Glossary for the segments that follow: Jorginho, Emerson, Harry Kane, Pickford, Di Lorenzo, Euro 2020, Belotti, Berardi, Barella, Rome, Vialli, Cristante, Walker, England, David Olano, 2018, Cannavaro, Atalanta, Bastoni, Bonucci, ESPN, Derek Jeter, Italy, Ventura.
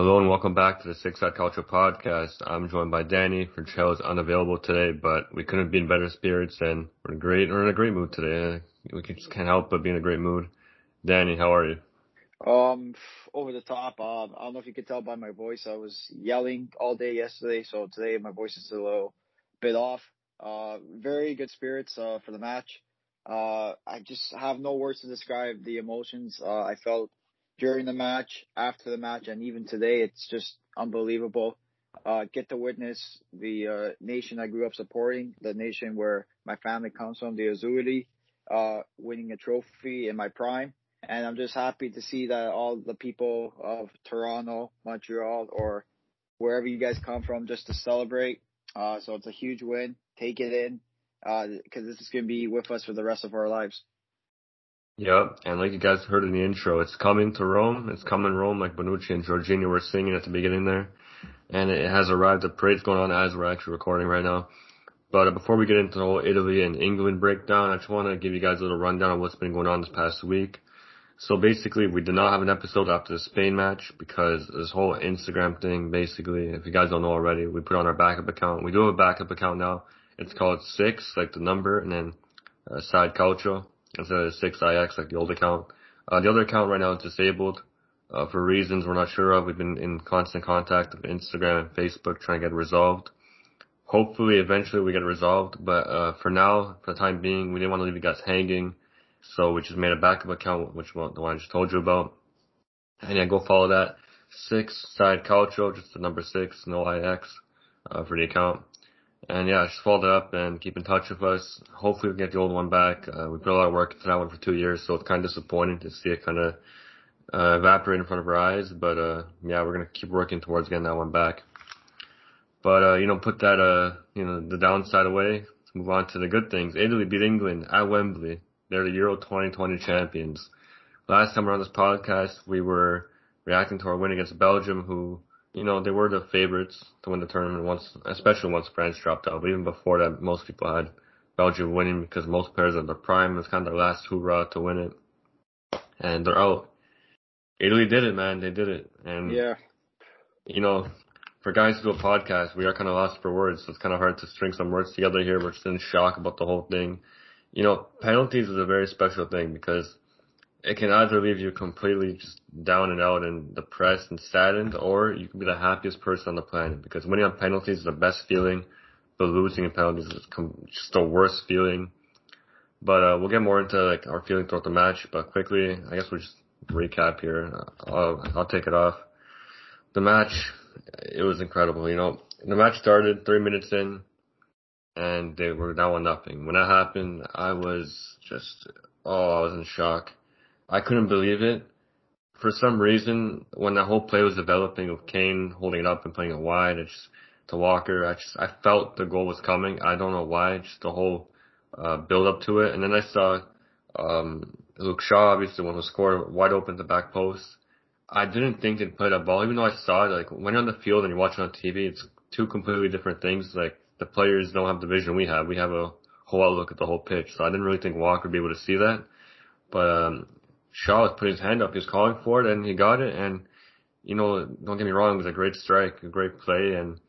Hello and welcome back to the Six Side Culture Podcast. I'm joined by Danny. Rachel is unavailable today, but we couldn't be in better spirits, and we're in a great mood today. We just can't help but be in a great mood. Danny, how are you? Over the top. I don't know if you could tell by my voice. I was yelling all day yesterday, so today my voice is a little bit off. Very good spirits for the match. I just have no words to describe the emotions I felt during the match, after the match, and even today. It's just unbelievable. Get to witness the nation I grew up supporting, the nation where my family comes from, the Azzurri, winning a trophy in my prime. And I'm just happy to see that all the people of Toronto, Montreal, or wherever you guys come from, just to celebrate. So it's a huge win. Take it in, because this is going to be with us for the rest of our lives. Yep, and like you guys heard in the intro, it's coming to Rome. It's coming Rome, like Bonucci and Jorginho were singing at the beginning there. And it has arrived. The parade's going on as we're actually recording right now. But before we get into the whole Italy and England breakdown, I just want to give you guys a little rundown of what's been going on this past week. So basically, we did not have an episode after the Spain match because this whole Instagram thing, basically, if you guys don't know already, we put on our backup account. We do have a backup account now. It's called 6, like the number, and then Side Calcio. Instead of 6ix, like the old account. The other account right now is disabled for reasons we're not sure of. We've been in constant contact with Instagram and Facebook trying to get it resolved. Hopefully, eventually, we get it resolved. But for now, for the time being, we didn't want to leave you guys hanging. So we just made a backup account, which one, the one I just told you about. And yeah, go follow that. 6 Side Calcio, just the number 6, no IX for the account. And yeah, just follow it up and keep in touch with us. Hopefully we can get the old one back. We put a lot of work into that one for 2 years, so it's kind of disappointing to see it kind of evaporate in front of our eyes. But yeah, we're going to keep working towards getting that one back. But, put that, the downside away. Let's move on to the good things. Italy beat England at Wembley. They're the Euro 2020 champions. Last time we were on this podcast, we were reacting to our win against Belgium, who... they were the favorites to win the tournament especially once France dropped out. But even before that, most people had Belgium winning because most players at their prime. It was kind of their last hoorah to win it. And they're out. Italy did it, man. They did it. And, yeah. For guys who do a podcast, we are kind of lost for words. So it's kind of hard to string some words together here. We're just in shock about the whole thing. Penalties is a very special thing because it can either leave you completely just down and out and depressed and saddened, or you can be the happiest person on the planet, because winning on penalties is the best feeling, but losing in penalties is just the worst feeling. But we'll get more into our feeling throughout the match, but quickly, I guess we'll just recap here. I'll take it off. The match, it was incredible. The match started 3 minutes in, and they were down 1-0. When that happened, I was I was in shock. I couldn't believe it. For some reason, when that whole play was developing with Kane holding it up and playing it wide to Walker, I felt the goal was coming. I don't know why, just the whole build up to it. And then I saw Luke Shaw, obviously the one who scored, wide open at the back post. I didn't think they'd play that ball, even though I saw it. When you're on the field and you're watching on TV, it's two completely different things. The players don't have the vision we have. We have a whole outlook at the whole pitch. So I didn't really think Walker would be able to see that. But Shaw was putting his hand up. He was calling for it, and he got it. And, don't get me wrong, it was a great strike, a great play. And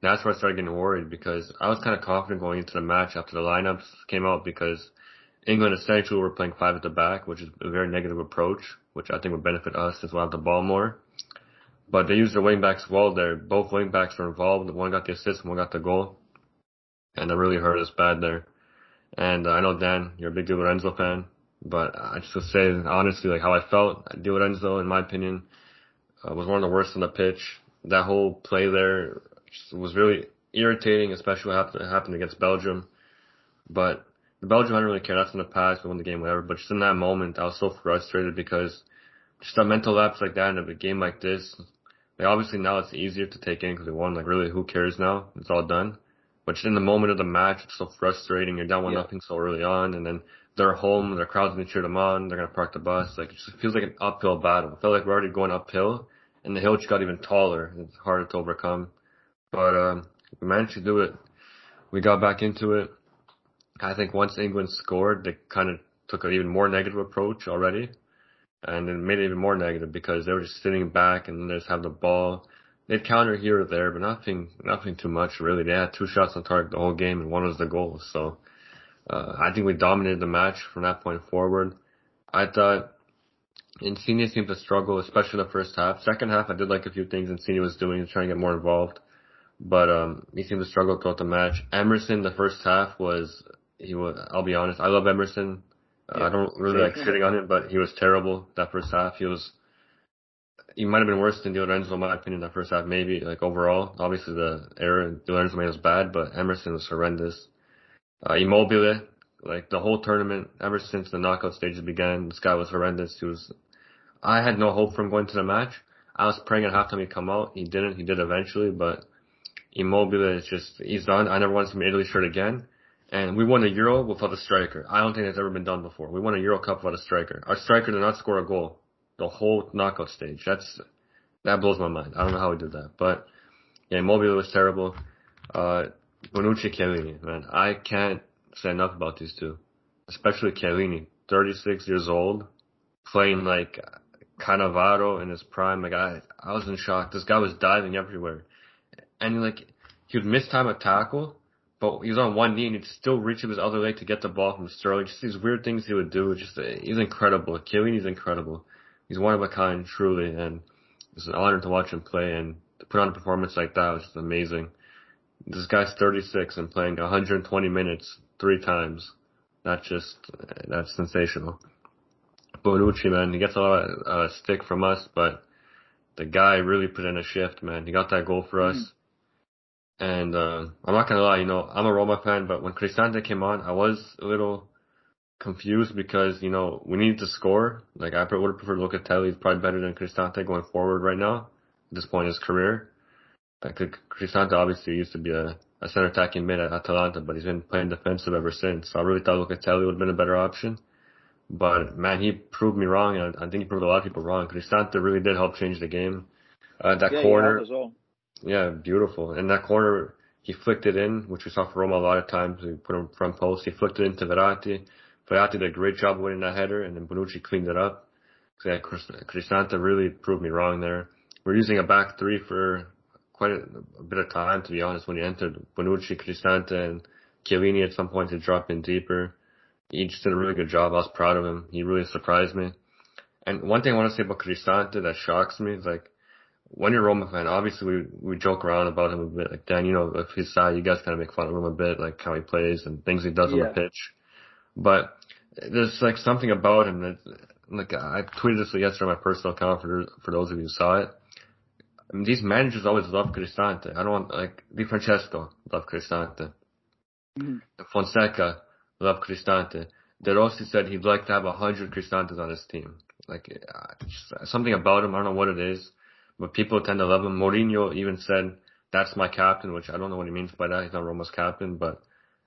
that's where I started getting worried, because I was kind of confident going into the match after the lineups came out, because England essentially were playing 5 at the back, which is a very negative approach, which I think would benefit us since we'll have the ball more. But they used their wing backs well there. Both wing backs were involved. One got the assist, one got the goal. And that really hurt us bad there. And I know, Dan, you're a big Di Lorenzo fan. But I just would say, honestly, how I felt, Di Lorenzo, in my opinion, was one of the worst on the pitch. That whole play there just was really irritating, especially what happened against Belgium. But the Belgium, I don't really care. That's in the past. We won the game, whatever. But just in that moment, I was so frustrated, because just a mental lapse like that in a game like this, obviously now it's easier to take in because we won. Really, who cares now? It's all done. But just in the moment of the match, it's so frustrating. You're down 1-0 so early on, and then they're home, their crowd's going to cheer them on, they're going to park the bus. It just feels like an uphill battle. It felt like we're already going uphill, and the hill just got even taller. It's harder to overcome. But we managed to do it. We got back into it. I think once England scored, they kind of took an even more negative approach already. and it made it even more negative because they were just sitting back and they just have the ball. They'd counter here or there, but nothing too much really. They had two shots on target the whole game, and one was the goal. So I think we dominated the match from that point forward. I thought Insigne seemed to struggle, especially the first half. Second half, I did like a few things Insigne was doing and trying to get more involved. But he seemed to struggle throughout the match. Emerson, the first half was, I'll be honest, I love Emerson. Yeah. I don't really like shitting on him, but he was terrible that first half. He might have been worse than Di Lorenzo, in my opinion, that first half, maybe, like overall. Obviously, the error in Di Lorenzo made was bad, but Emerson was horrendous. Immobile, like the whole tournament, ever since the knockout stages began, this guy was horrendous. I had no hope for him going to the match. I was praying at halftime he'd come out. He didn't. He did eventually, but Immobile is he's done. I never want to see an Italy shirt again. And we won a Euro without a striker. I don't think that's ever been done before. We won a Euro Cup without a striker. Our striker did not score a goal the whole knockout stage. That blows my mind. I don't know how we did that. But yeah, Immobile was terrible. Bonucci, Chiellini, man. I can't say enough about these two. Especially Chiellini, 36 years old, playing like Cannavaro in his prime. Like I was in shock. This guy was diving everywhere. And like he would miss time a tackle, but he was on one knee and he'd still reach with his other leg to get the ball from Sterling. Just these weird things he would do. He's incredible. Chiellini's incredible. He's one of a kind, truly, and it's an honor to watch him play, and to put on a performance like that was just amazing. This guy's 36 and playing 120 minutes 3 times. That's sensational. Bonucci, man, he gets a lot of stick from us, but the guy really put in a shift, man. He got that goal for us. And I'm not going to lie, I'm a Roma fan, but when Cristante came on, I was a little confused because, we needed to score. Like, I would have preferred Locatelli. He's probably better than Cristante going forward right now at this point in his career. Cristante obviously used to be a center attacking mid at Atalanta, but he's been playing defensive ever since. So I really thought Locatelli would have been a better option. But, man, he proved me wrong, and I think he proved a lot of people wrong. Cristante really did help change the game. That corner. Yeah, beautiful. And that corner, he flicked it in, which we saw for Roma a lot of times. We put him front post. He flicked it into Verratti. Verratti did a great job winning that header, and then Bonucci cleaned it up. So, yeah, Cristante really proved me wrong there. We're using a back three for quite a bit of time, to be honest, when he entered. Bonucci, Cristante, and Chiellini at some point to drop in deeper. He just did a really good job. I was proud of him. He really surprised me. And one thing I want to say about Cristante that shocks me is, like, when you're a Roma fan, obviously we joke around about him a bit. Like, Dan, if he's sad, you guys kind of make fun of him a bit, like how he plays and things he does on the pitch. But there's, like, something about him that, like, I tweeted this yesterday on my personal account for those of you who saw it. I mean, these managers always love Cristante. Di Francesco loved Cristante. Fonseca loved Cristante. De Rossi said he'd like to have 100 Cristantes on his team. Like, just something about him, I don't know what it is, but people tend to love him. Mourinho even said, "That's my captain," which I don't know what he means by that. He's not Roma's captain, but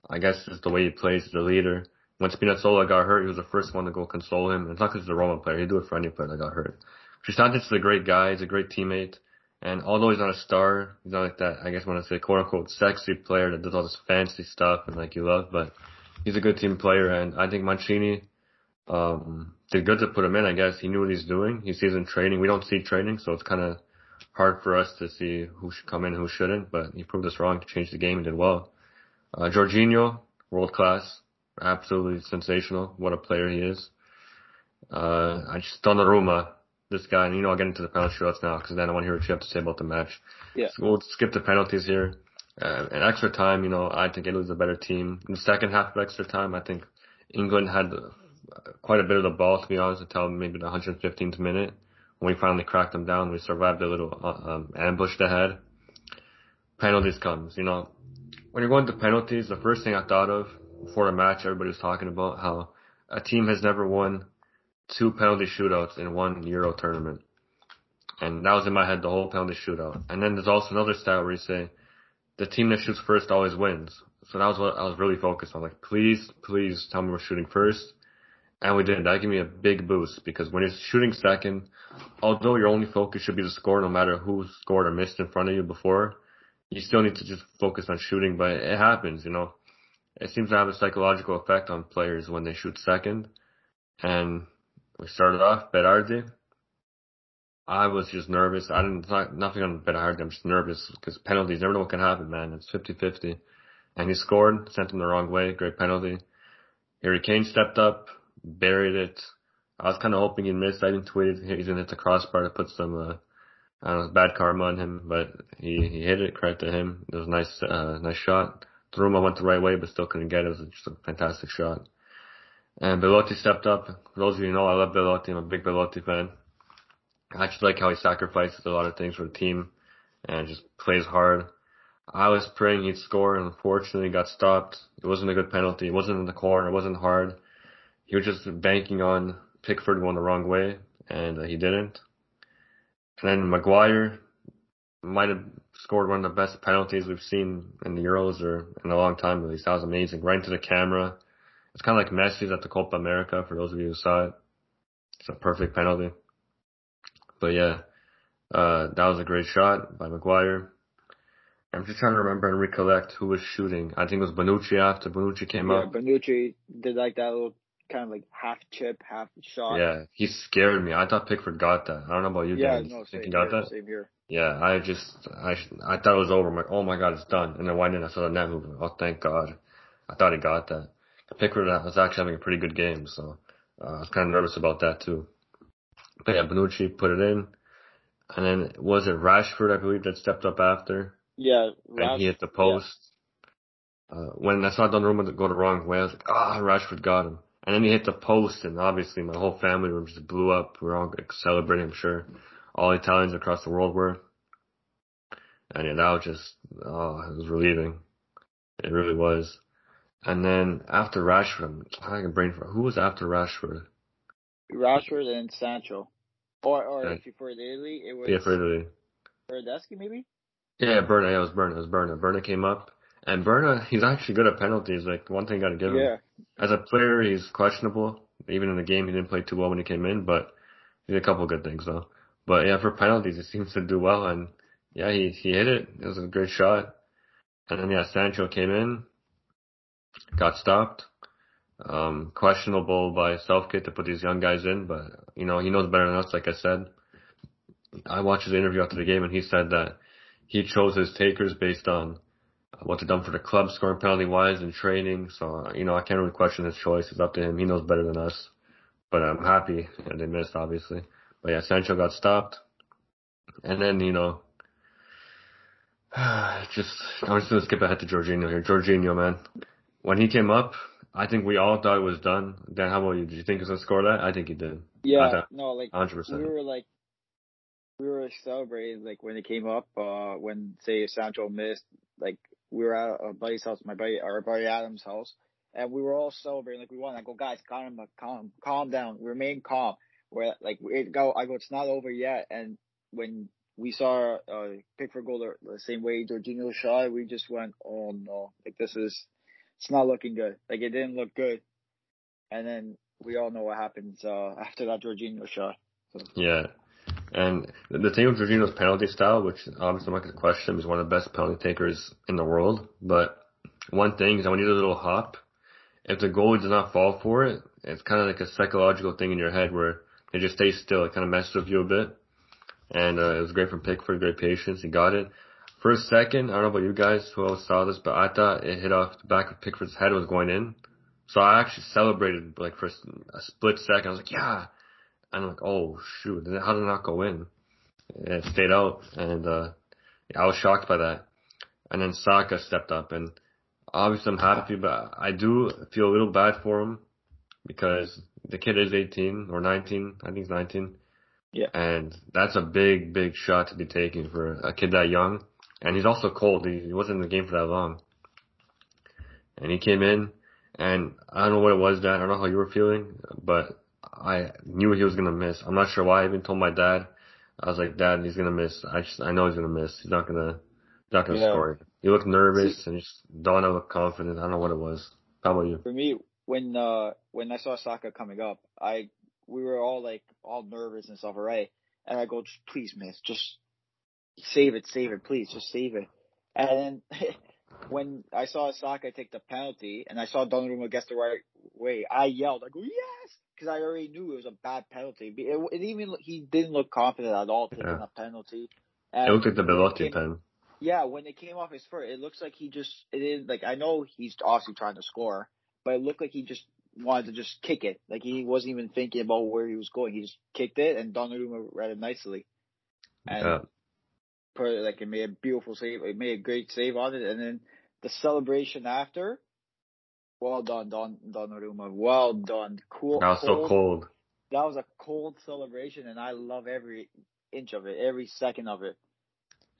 I guess it's the way he plays, the leader. When Spinazzola got hurt, he was the first one to go console him. It's not because he's a Roma player. He'd do it for any player that got hurt. Cristante's a great guy. He's a great teammate. And although he's not a star, he's not like that, I guess, when I say quote-unquote sexy player that does all this fancy stuff and, like, you love, but he's a good team player, and I think Mancini did good to put him in, I guess. He knew what he's doing. He sees him training. We don't see training, so it's kind of hard for us to see who should come in and who shouldn't, but he proved us wrong to change the game and did well. Jorginho, world-class, absolutely sensational. What a player he is. Donnarumma, this guy, and I'll get into the penalty shootouts now because then I want to hear what you have to say about the match. Yeah. So we'll skip the penalties here. And extra time, I think Italy's a better team. In the second half of extra time, I think England had quite a bit of the ball, to be honest, until maybe the 115th minute. When we finally cracked them down, we survived a little ambush they had. Penalties comes, When you're going to penalties, the first thing I thought of before the match, everybody was talking about how a team has never won 2 penalty shootouts in one Euro tournament. And that was in my head, the whole penalty shootout. And then there's also another stat where you say, the team that shoots first always wins. So that was what I was really focused on. Like, please tell me we're shooting first. And we did. That gave me a big boost because when you're shooting second, although your only focus should be the score, no matter who scored or missed in front of you before, you still need to just focus on shooting. But it happens, It seems to have a psychological effect on players when they shoot second. And We started off Berardi. I was just nervous. I didn't think nothing on Berardi. I'm just nervous because penalties, never know what can happen, man. It's 50-50. And he scored, sent him the wrong way. Great penalty. Harry Kane stepped up, buried it. I was kind of hoping he missed. I even tweeted he's going to hit the crossbar to put some, I don't know, bad karma on him, but he hit it, credit to him. It was a nice shot. Donnarumma went the right way, but still couldn't get it. It was just a fantastic shot. And Belotti stepped up. For those of you who know, I love Belotti. I'm a big Belotti fan. I just like how he sacrifices a lot of things for the team and just plays hard. I was praying he'd score, and unfortunately got stopped. It wasn't a good penalty. It wasn't in the corner. It wasn't hard. He was just banking on Pickford going the wrong way, and he didn't. And then Maguire might have scored one of the best penalties we've seen in the Euros or in a long time, at least. That was amazing. Right into the camera. It's kind of like Messi's at the Copa America, for those of you who saw it. It's a perfect penalty. But yeah, that was a great shot by Maguire. I'm just trying to remember and recollect who was shooting. I think it was Bonucci after Bonucci came up. Yeah, Bonucci did like that little kind of like half chip, half shot. Yeah, he scared me. I thought Pickford got that. I don't know about you guys. Yeah, no, same here, got that? Same here. Yeah, I thought it was over. I'm like, oh my God, it's done. And then why didn't I saw the net movement? Oh, thank God. I thought he got that. Pickford was actually having a pretty good game, so I was kind of nervous about that too. But yeah, Bonucci put it in. And then was it Rashford, I believe, that stepped up after? Yeah. And he hit the post. Yeah. When I saw Donnarumma go the wrong way, I was like, Rashford got him. And then he hit the post, and obviously my whole family room just blew up. We were all celebrating, I'm sure. All Italians across the world were. And yeah, that was just, it was relieving. It really was. And then after Rashford, I can brain fart. Who was after Rashford? Rashford and Sancho. Or yeah. If you for Italy, it was... Yeah, for Italy. Bernardeschi, maybe? Yeah, Berna. Yeah, it was Berna. Berna came up. And Berna, he's actually good at penalties. Like, one thing you got to give him. Yeah. As a player, he's questionable. Even in the game, he didn't play too well when he came in, but he did a couple of good things, though. But, yeah, for penalties, he seems to do well. And, yeah, he hit it. It was a great shot. And then, yeah, Sancho came in, got stopped. Questionable by Southgate to put these young guys in, but, you know, he knows better than us, like I said. I watched his interview after the game, and he said that he chose his takers based on what they've done for the club, scoring penalty-wise and training. So, you know, I can't really question his choice. It's up to him. He knows better than us. But I'm happy they missed, obviously. But, yeah, Sancho got stopped. And then, you know, I'm just going to skip ahead to Jorginho here. Jorginho, man. When he came up, I think we all thought it was done. Dan, how about you? Did you think he was going to score that? I think he did. Yeah, no, like, 100%. We were celebrating, like, when it came up, when, say, Sancho missed, like, we were at a buddy's house, our buddy Adam's house, and we were all celebrating, like, we won. I go, guys, calm down, remain calm. We're, like, it's not over yet, and when we saw Pickford go the same way Jorginho shot, we just went, oh, no, like, it's not looking good. Like, it didn't look good. And then we all know what happens after that Jorginho shot. So. Yeah. And the thing with Jorginho's penalty style, which obviously I'm not going to question him, is one of the best penalty takers in the world. But one thing is that when you do a little hop, if the goalie does not fall for it, it's kind of like a psychological thing in your head where it just stays still. It kind of messes with you a bit. And it was great from Pickford, great patience. He got it. For a second, I don't know about you guys who else saw this, but I thought it hit off the back of Pickford's head, was going in. So I actually celebrated, like, for a split second. I was like, yeah. And I'm like, oh, shoot, how did it not go in? It stayed out. And I was shocked by that. And then Saka stepped up. And obviously I'm happy, but I do feel a little bad for him because the kid is 18 or 19. I think he's 19. Yeah. And that's a big, big shot to be taking for a kid that young. And he's also cold. He wasn't in the game for that long. And he came in, and I don't know what it was, Dan. I don't know how you were feeling, but I knew he was going to miss. I'm not sure why. I even told my dad. I was like, Dad, he's going to miss. I know he's going to miss. He's not going to score. He looked nervous, and just don't look confident. I don't know what it was. How about you? For me, when I saw Saka coming up, we were all, like, all nervous and stuff, right? And I go, please, miss. Just... Save it, please. Just save it. And then when I saw Saka take the penalty and I saw Donnarumma gets the right way, I yelled. I go, yes! because I already knew it was a bad penalty. It even he didn't look confident at all taking a penalty. And it looked like the Belotti time. Yeah, when it came off his foot, it looks like he just – it is like I know he's obviously trying to score, but it looked like he just wanted to just kick it. Like he wasn't even thinking about where he was going. He just kicked it, and Donnarumma read it nicely. And it made a beautiful save. It made a great save on it. And then the celebration after, well done, Donnarumma. Well done. Cool. That was so cold. That was a cold celebration, and I love every inch of it, every second of it.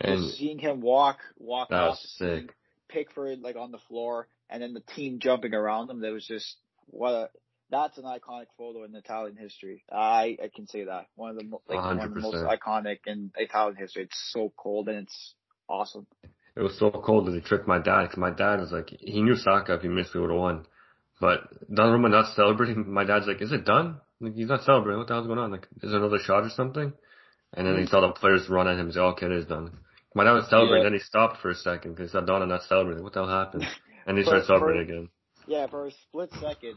And just seeing him walk off, seeing Pickford like on the floor, and then the team jumping around him. That was just that's an iconic photo in Italian history. I can say that one of the most iconic in Italian history. It's so cold and it's awesome. It was so cold that he tricked my dad, because my dad was like, he knew Saka if he missed, he would have won. But Donnarumma not celebrating, my dad's like, is it done? Like, he's not celebrating. What the hell's going on? Like, is there another shot or something? And then he saw the players run at him and say, okay, it is done. My dad was celebrating, then he stopped for a second because he saw Donna not celebrating. What the hell happened? And he started celebrating again. Yeah, for a split second,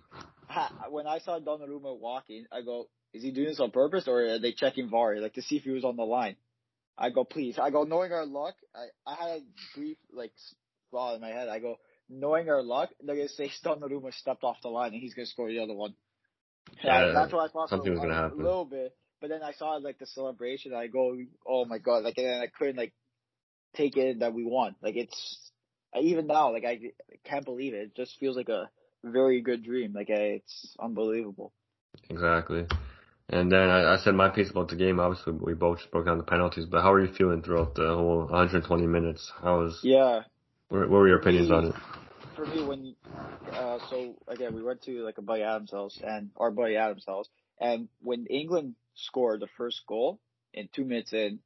when I saw Donnarumma walking, I go, is he doing this on purpose, or are they checking VAR, like, to see if he was on the line? I go, please. I go, knowing our luck, I had a brief, like, thought in my head. I go, knowing our luck, they're going to say Donnarumma stepped off the line and he's going to score the other one. Yeah, that's what I thought. Something was going to happen. A little bit. But then I saw, like, the celebration. I go, oh, my God. Like, and then I couldn't, like, take it that we won. Like, it's even now, like, I can't believe it. It just feels like a very good dream. Like, it's unbelievable. Exactly. And then I said my piece about the game. Obviously, we both just broke down the penalties. But how are you feeling throughout the whole 120 minutes? What were your opinions on it? For me, when again, we went to like a buddy Adams' house, and our buddy Adams' house, and when England scored the first goal in 2 minutes in,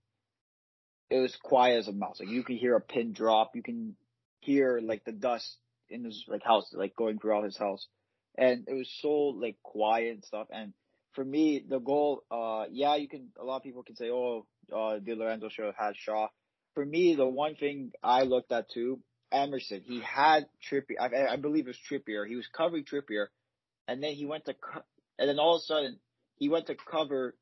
it was quiet as a mouse. Like, you can hear a pin drop. You can hear, like, the dust in his, like, house, like, going throughout his house. And it was so, like, quiet and stuff. And for me, the goal, a lot of people can say, Di Lorenzo should have had Shaw. For me, the one thing I looked at, too, Emerson, he had Trippier. I believe it was Trippier. He was covering Trippier. And then he went to and then all of a sudden, he went to cover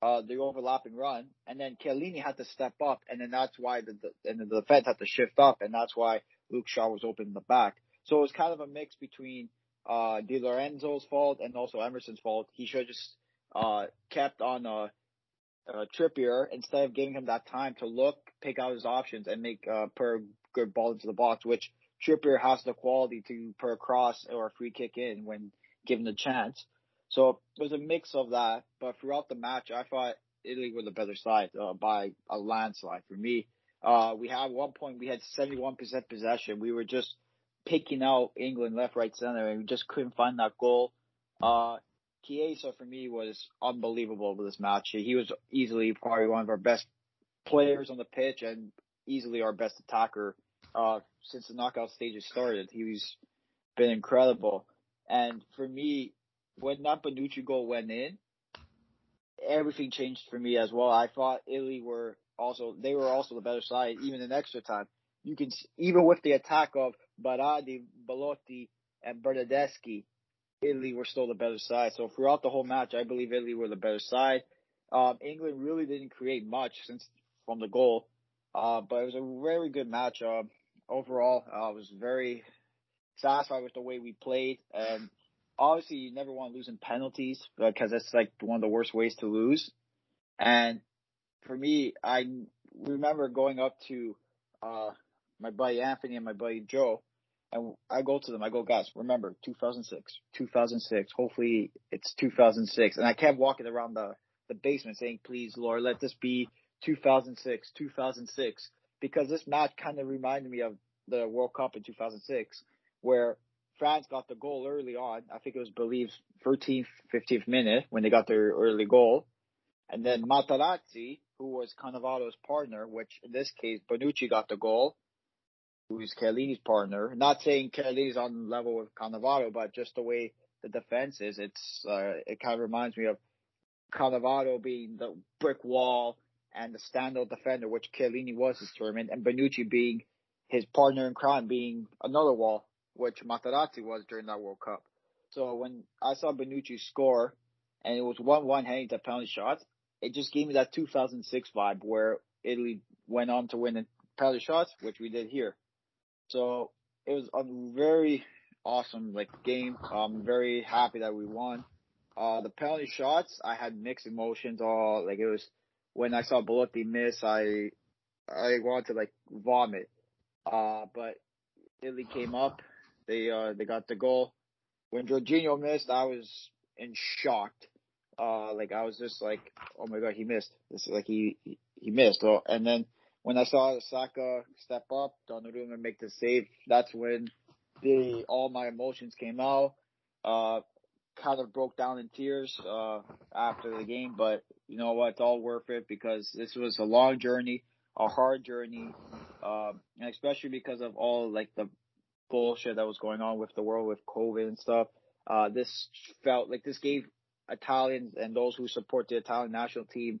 the overlapping run, and then Chiellini had to step up, and then that's why the defense had to shift up, and that's why Luke Shaw was open in the back. So it was kind of a mix between Di Lorenzo's fault and also Emerson's fault. He should have just kept on Trippier instead of giving him that time to look, pick out his options, and make per good ball into the box, which Trippier has the quality to per cross or free kick in when given the chance. So it was a mix of that, but throughout the match, I thought Italy were the better side by a landslide. For me, we had at one point, we had 71% possession. We were just picking out England left, right, center, and we just couldn't find that goal. Chiesa, for me, was unbelievable with this match. He was easily probably one of our best players on the pitch and easily our best attacker since the knockout stages started. He's been incredible. And for me, when that Bonucci goal went in, everything changed for me as well. I thought Italy were also the better side, even in extra time. You can even with the attack of Berardi, Belotti, and Bernardeschi, Italy were still the better side. So throughout the whole match, I believe Italy were the better side. England really didn't create much from the goal, but it was a very good match. Overall, I was very satisfied with the way we played, and obviously, you never want to lose in penalties because that's like one of the worst ways to lose. And for me, I remember going up to my buddy Anthony and my buddy Joe, and I go to them. I go, guys, remember 2006. Hopefully, it's 2006. And I kept walking around the basement saying, please, Lord, let this be 2006, because this match kind of reminded me of the World Cup in 2006 where France got the goal early on. I think it was, believe, 13th, 15th minute when they got their early goal. And then Materazzi, who was Cannavaro's partner, which in this case, Bonucci got the goal, who is Chiellini's partner. Not saying Chiellini's on level with Cannavaro, but just the way the defense is, it kind of reminds me of Cannavaro being the brick wall and the standout defender, which Chiellini was this tournament, and Bonucci being his partner in crime, being another wall, which Materazzi was during that World Cup. So when I saw Bonucci score, and it was 1-1 heading to penalty shots. It just gave me that 2006 vibe where Italy went on to win the penalty shots, which we did here. So it was a very awesome game. I'm very happy that we won. The penalty shots, I had mixed emotions. It was when I saw Belotti miss, I wanted to vomit. But Italy came up. They got the goal. When Jorginho missed, I was in shock. I was just like, oh my God, he missed. This is he missed. So, and then when I saw Saka step up, Donnarumma make the save, that's when all my emotions came out. Kind of broke down in tears after the game, but you know what? It's all worth it because this was a long journey, a hard journey, and especially because of all the bullshit that was going on with the world with COVID and stuff. This felt this gave Italians and those who support the Italian national team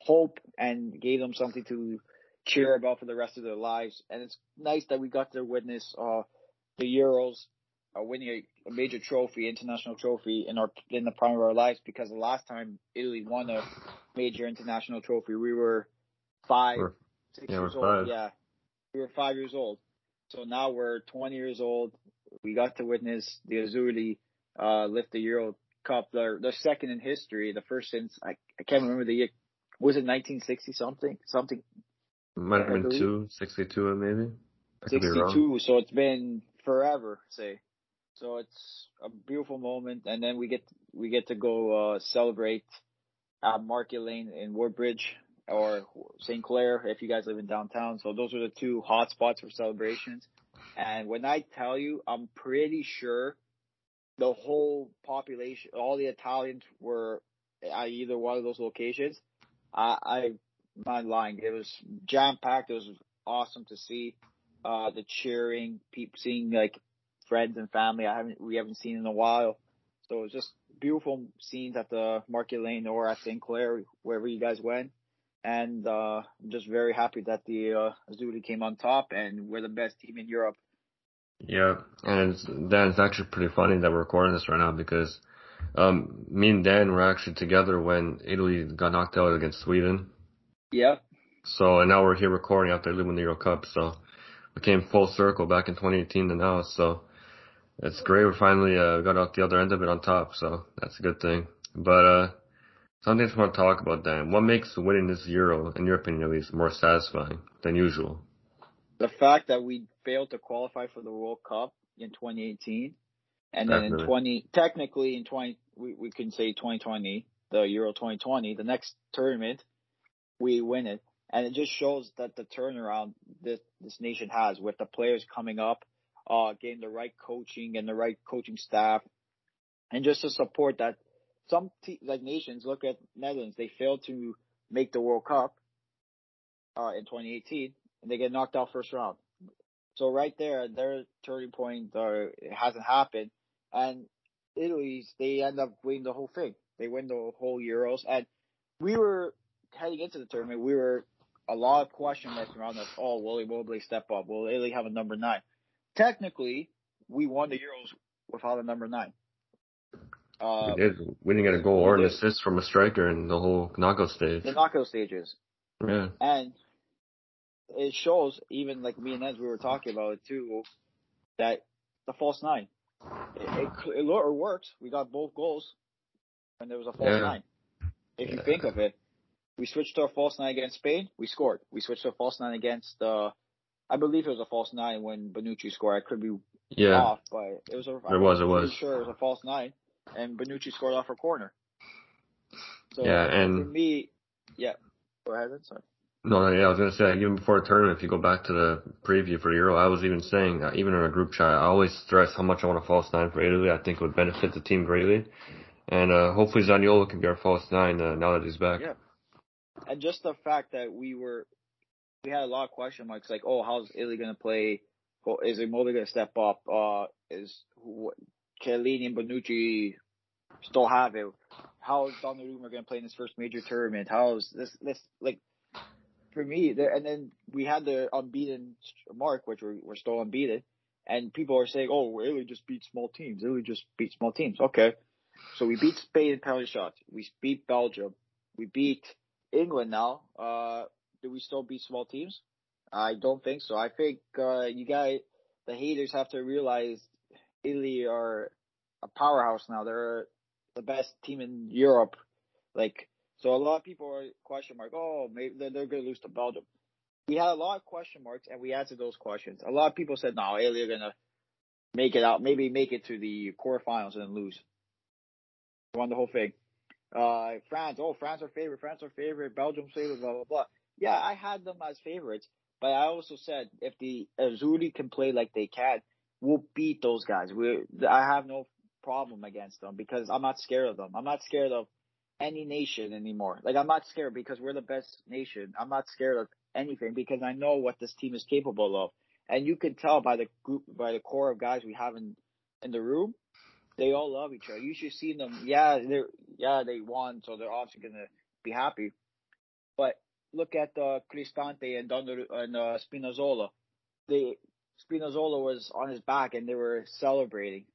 hope and gave them something to cheer about for the rest of their lives. And it's nice that we got to witness the Euros winning a major trophy, international trophy, in the prime of our lives, because the last time Italy won a major international trophy, we were five, six years old. Yeah, we were 5 years old. So now we're 20 years old. We got to witness the Azzurri lift the Euro Cup. They're second in history. The first since I can't remember the year. Was it 1960 something? Might have been 62 maybe. 62. So it's been forever. So it's a beautiful moment, and then we get to go celebrate at Market Lane in Woodbridge or St. Clair if you guys live in downtown. So those are the two hot spots for celebrations. And when I tell you, I'm pretty sure the whole population, all the Italians were at either one of those locations. I'm not lying. It was jam-packed. It was awesome to see the cheering, people seeing friends and family we haven't seen in a while. So it was just beautiful scenes at the Market Lane or at St. Clair, wherever you guys went. And I'm just very happy that the Azzurri came on top and we're the best team in Europe. Yeah, and it's actually pretty funny that we're recording this right now because me and Dan were actually together when Italy got knocked out against Sweden. Yeah. So, and now we're here recording after Italy won the Euro Cup. So we came full circle back in 2018 to now. So it's great. We finally got out the other end of it on top. So that's a good thing. But something I just want to talk about, Dan. What makes winning this Euro, in your opinion at least, more satisfying than usual? The fact that we failed to qualify for the World Cup in 2018. And then definitely. We can say 2020, the Euro 2020, the next tournament, we win it. And it just shows that the turnaround this nation has with the players coming up, getting the right coaching and the right coaching staff, and just the support that some nations, look at Netherlands, they failed to make the World Cup in 2018, and they get knocked out first round. So right there, their turning point it hasn't happened. And Italy's, they end up winning the whole thing. They win the whole Euros. And we were heading into the tournament, we were a lot of question marks around us. Oh, will Immobile step up? Will Italy have a number 9? Technically, we won the Euros without a number 9. We did. We didn't get a goal or an assist from a striker in the whole knockout stage. The knockout stages. Yeah. And it shows, even me and Ez, we were talking about it too, that the false 9. It worked. We got both goals when there was a false 9. If you think of it, we switched to a false 9 against Spain. We scored. We switched to a false 9 against I believe it was a false 9 when Bonucci scored. I could be off, but it was I'm pretty sure it was a false 9, and Bonucci scored off a corner. So and for me, go ahead. Sorry. I was going to say, even before the tournament, if you go back to the preview for the Euro, I was even saying, even in a group chat, I always stress how much I want a false 9 for Italy. I think it would benefit the team greatly. And hopefully Zaniolo can be our false 9 now that he's back. Yeah. And just the fact that we had a lot of question marks, how's Italy going to play? Is Immobile going to step up? Is Chiellini and Bonucci still have it? How is Donnarumma going to play in his first major tournament? How is this? For me, and then we had the unbeaten mark, which we're still unbeaten, and people are saying, "Oh, Italy just beat small teams. Italy just beat small teams." Okay, So we beat Spain in penalty shots. We beat Belgium. We beat England now. Do we still beat small teams? I don't think so. I think you guys, the haters, have to realize Italy are a powerhouse now. They're the best team in Europe. Like, so a lot of people are question mark, oh, maybe they're going to lose to Belgium. We had a lot of question marks, and we answered those questions. A lot of people said, no, Italy are going to make it out, maybe make it to the quarterfinals and then lose. Won the whole thing. France are favorite, Belgium's favorite, blah, blah, blah. Yeah, I had them as favorites, but I also said if the Azzurri can play like they can, we'll beat those guys. I have no problem against them because I'm not scared of them. I'm not scared of any nation anymore. Like, I'm not scared because we're the best nation. I'm not scared of anything because I know what this team is capable of. And you can tell by the group, by the core of guys we have in the room, they all love each other. You should see them. Yeah, they won, so they're obviously going to be happy. But look at Cristante and Spinazzola. Spinazzola was on his back, and they were celebrating.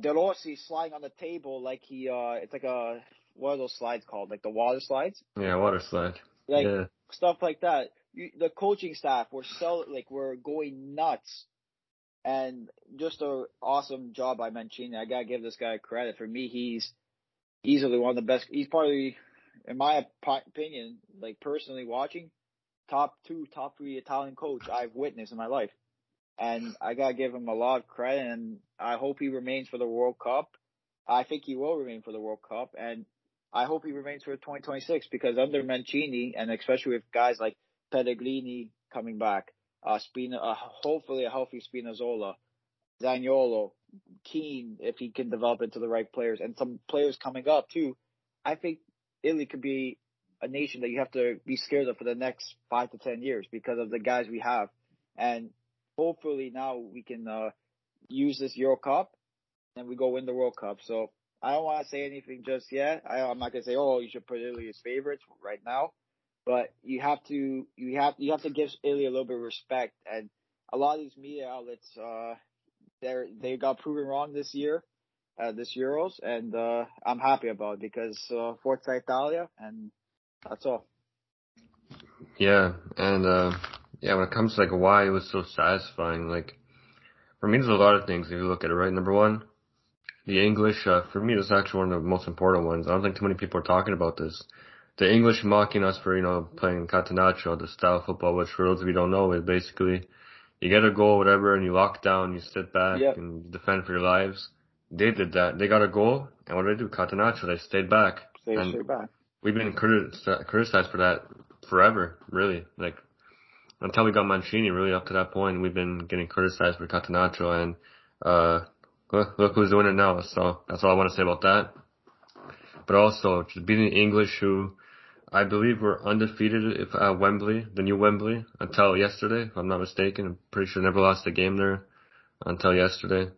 De Rossi sliding on the table like he it's like a, what are those slides called? Like the water slides? Yeah, water slide. Like, yeah. Stuff like that. The coaching staff were going nuts, and just an awesome job by Mancini. I gotta give this guy credit. For me, he's easily one of the best. He's probably, in my opinion, like personally watching, top 3 Italian coach I've witnessed in my life, and I gotta give him a lot of credit. And I hope he remains for the World Cup. I think he will remain for the World Cup, and I hope he remains for 2026 because under Mancini, and especially with guys like Pellegrini coming back, hopefully a healthy Spinazzola, Zaniolo, Keane, if he can develop into the right players, and some players coming up too, I think Italy could be a nation that you have to be scared of for the next 5 to 10 years because of the guys we have. And hopefully now we can use this Euro Cup and we go win the World Cup. So I don't want to say anything just yet. I'm not going to say, oh, you should put Italy as favorites right now. But you have to give Italy a little bit of respect, and a lot of these media outlets, they got proven wrong this year, this Euros, and I'm happy about it because Forza Italia, and that's all. Yeah, and when it comes to like why it was so satisfying, like for me, there's a lot of things if you look at it. Right, number one, the English. For me, it's actually one of the most important ones. I don't think too many people are talking about this. The English mocking us for, playing catenaccio, the style of football, which for those of you don't know is basically you get a goal, whatever, and you lock down, you sit back, yep, and defend for your lives. They did that. They got a goal, and what did they do? Catenaccio, they stayed back. We've been criticized for that forever, really. Like, until we got Mancini, really, up to that point, we've been getting criticized for catenaccio, and look who's doing it now. So that's all I want to say about that. But also, just beating the English, who I believe were undefeated at Wembley, the new Wembley, until yesterday, if I'm not mistaken. I'm pretty sure never lost a game there until yesterday.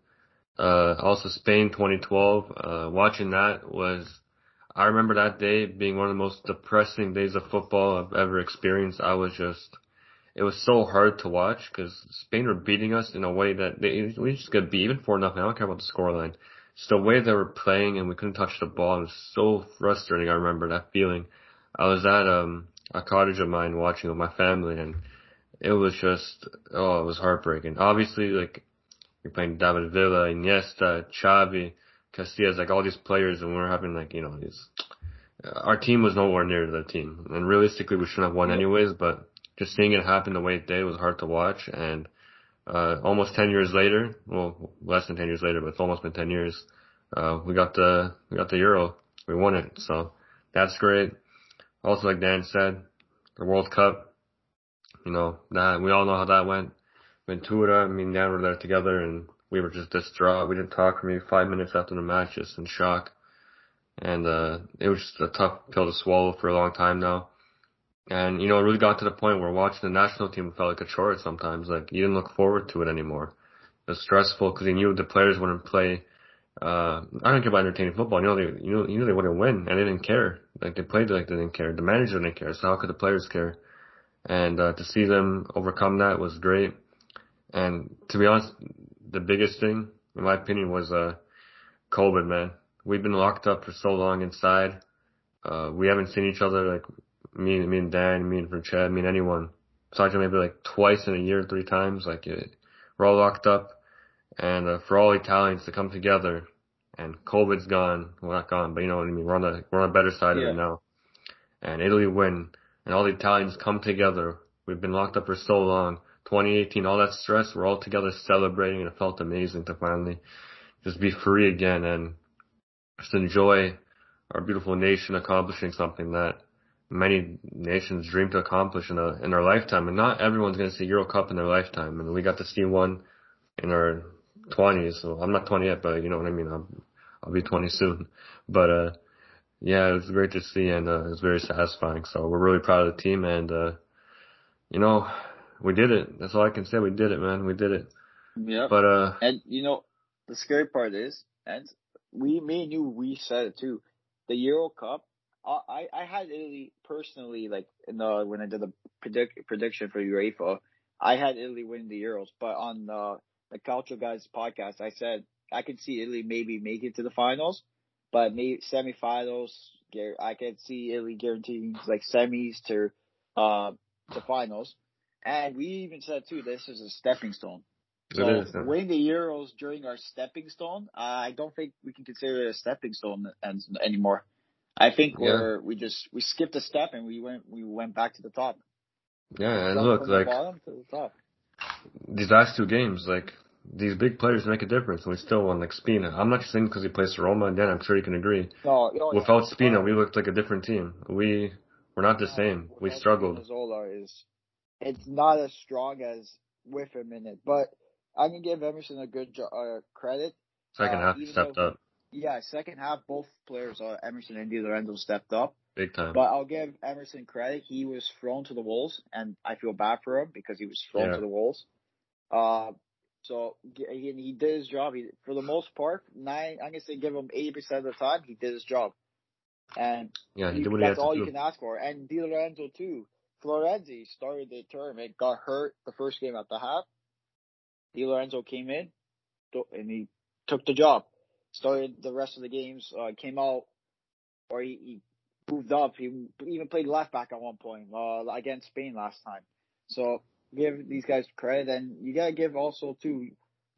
Also, Spain 2012, watching that was, I remember that day being one of the most depressing days of football I've ever experienced. It was so hard to watch because Spain were beating us in a way that we just got beat, even 4-0. I don't care about the scoreline. Just the way they were playing and we couldn't touch the ball. It was so frustrating. I remember that feeling. I was at a cottage of mine watching with my family, and it was just, it was heartbreaking. Obviously, like, you're playing David Villa, Iniesta, Xavi, Casillas, like all these players, and we were having our team was nowhere near the team. And realistically, we shouldn't have won anyways, but just seeing it happen the way it did was hard to watch. And almost 10 years later, well, less than 10 years later, but it's almost been 10 years, we got the Euro. We won it. So that's great. Also, like Dan said, the World Cup, that we all know how that went. Ventura, me and Dan were there together, and we were just distraught. We didn't talk for maybe 5 minutes after the match, just in shock. And it was just a tough pill to swallow for a long time now. And, it really got to the point where watching the national team felt like a chore sometimes. Like, you didn't look forward to it anymore. It was stressful because you knew the players wouldn't play. I don't care about entertaining football. They wouldn't win, and they didn't care. Like, they played like they didn't care. The manager didn't care, so how could the players care? And to see them overcome that was great. And to be honest, the biggest thing, in my opinion, was COVID, man. we've been locked up for so long inside. We haven't seen each other, like me and Dan, me and Frenchad, me and anyone. Aside from maybe like twice in a year, 3 times. Like we're all locked up, and for all Italians to come together, and COVID's gone. We're not gone, but you know what I mean. We're on a better side of it now. And Italy win, and all the Italians come together. We've been locked up for so long. 2018, all that stress, we're all together celebrating, and it felt amazing to finally just be free again and just enjoy our beautiful nation accomplishing something that many nations dream to accomplish in our lifetime. And not everyone's going to see Euro Cup in their lifetime, and we got to see one in our 20s. So I'm not 20 yet, but you know what I mean. I'll be 20 soon. But yeah, it was great to see, and it was very satisfying. So we're really proud of the team, and you know, we did it. That's all I can say. We did it, man. We did it. Yeah. But and you know, the scary part is, and me and you said it too. The Euro Cup, I had Italy personally, like when I did the prediction for UEFA, I had Italy winning the Euros. But on the Calcio Guys podcast, I said I could see Italy maybe make it to the finals, but maybe semifinals. I could see Italy guaranteeing like semis to finals. And we even said too, this is a stepping stone. So winning the Euros during our stepping stone, I don't think we can consider it a stepping stone anymore. I think we skipped a step and we went back to the top. Yeah, and look, like to the top. These last 2 games, like these big players make a difference, and we still won. Like Spina, I'm not just saying because he plays for Roma, and Dan, I'm sure you can agree. No, without Spina, we looked like a different team. We're not the same. We struggled. Spinazzola it's not as strong as with him in it, but I'm going to give Emerson a good credit. Second half, he stepped up. Yeah, second half, both players, Emerson and Di Lorenzo, stepped up. Big time. But I'll give Emerson credit. He was thrown to the wolves, and I feel bad for him because he was thrown to the wolves. So he did his job. He, for the most part, I'm going to say give him 80% of the time, he did his job. And that's all you can ask for. And Di Lorenzo, too. Florenzi started the tournament, got hurt the first game at the half. Di Lorenzo came in, and he took the job. Started the rest of the games, came out, or he moved up. He even played left back at one point against Spain last time. So give these guys credit, and you gotta give also to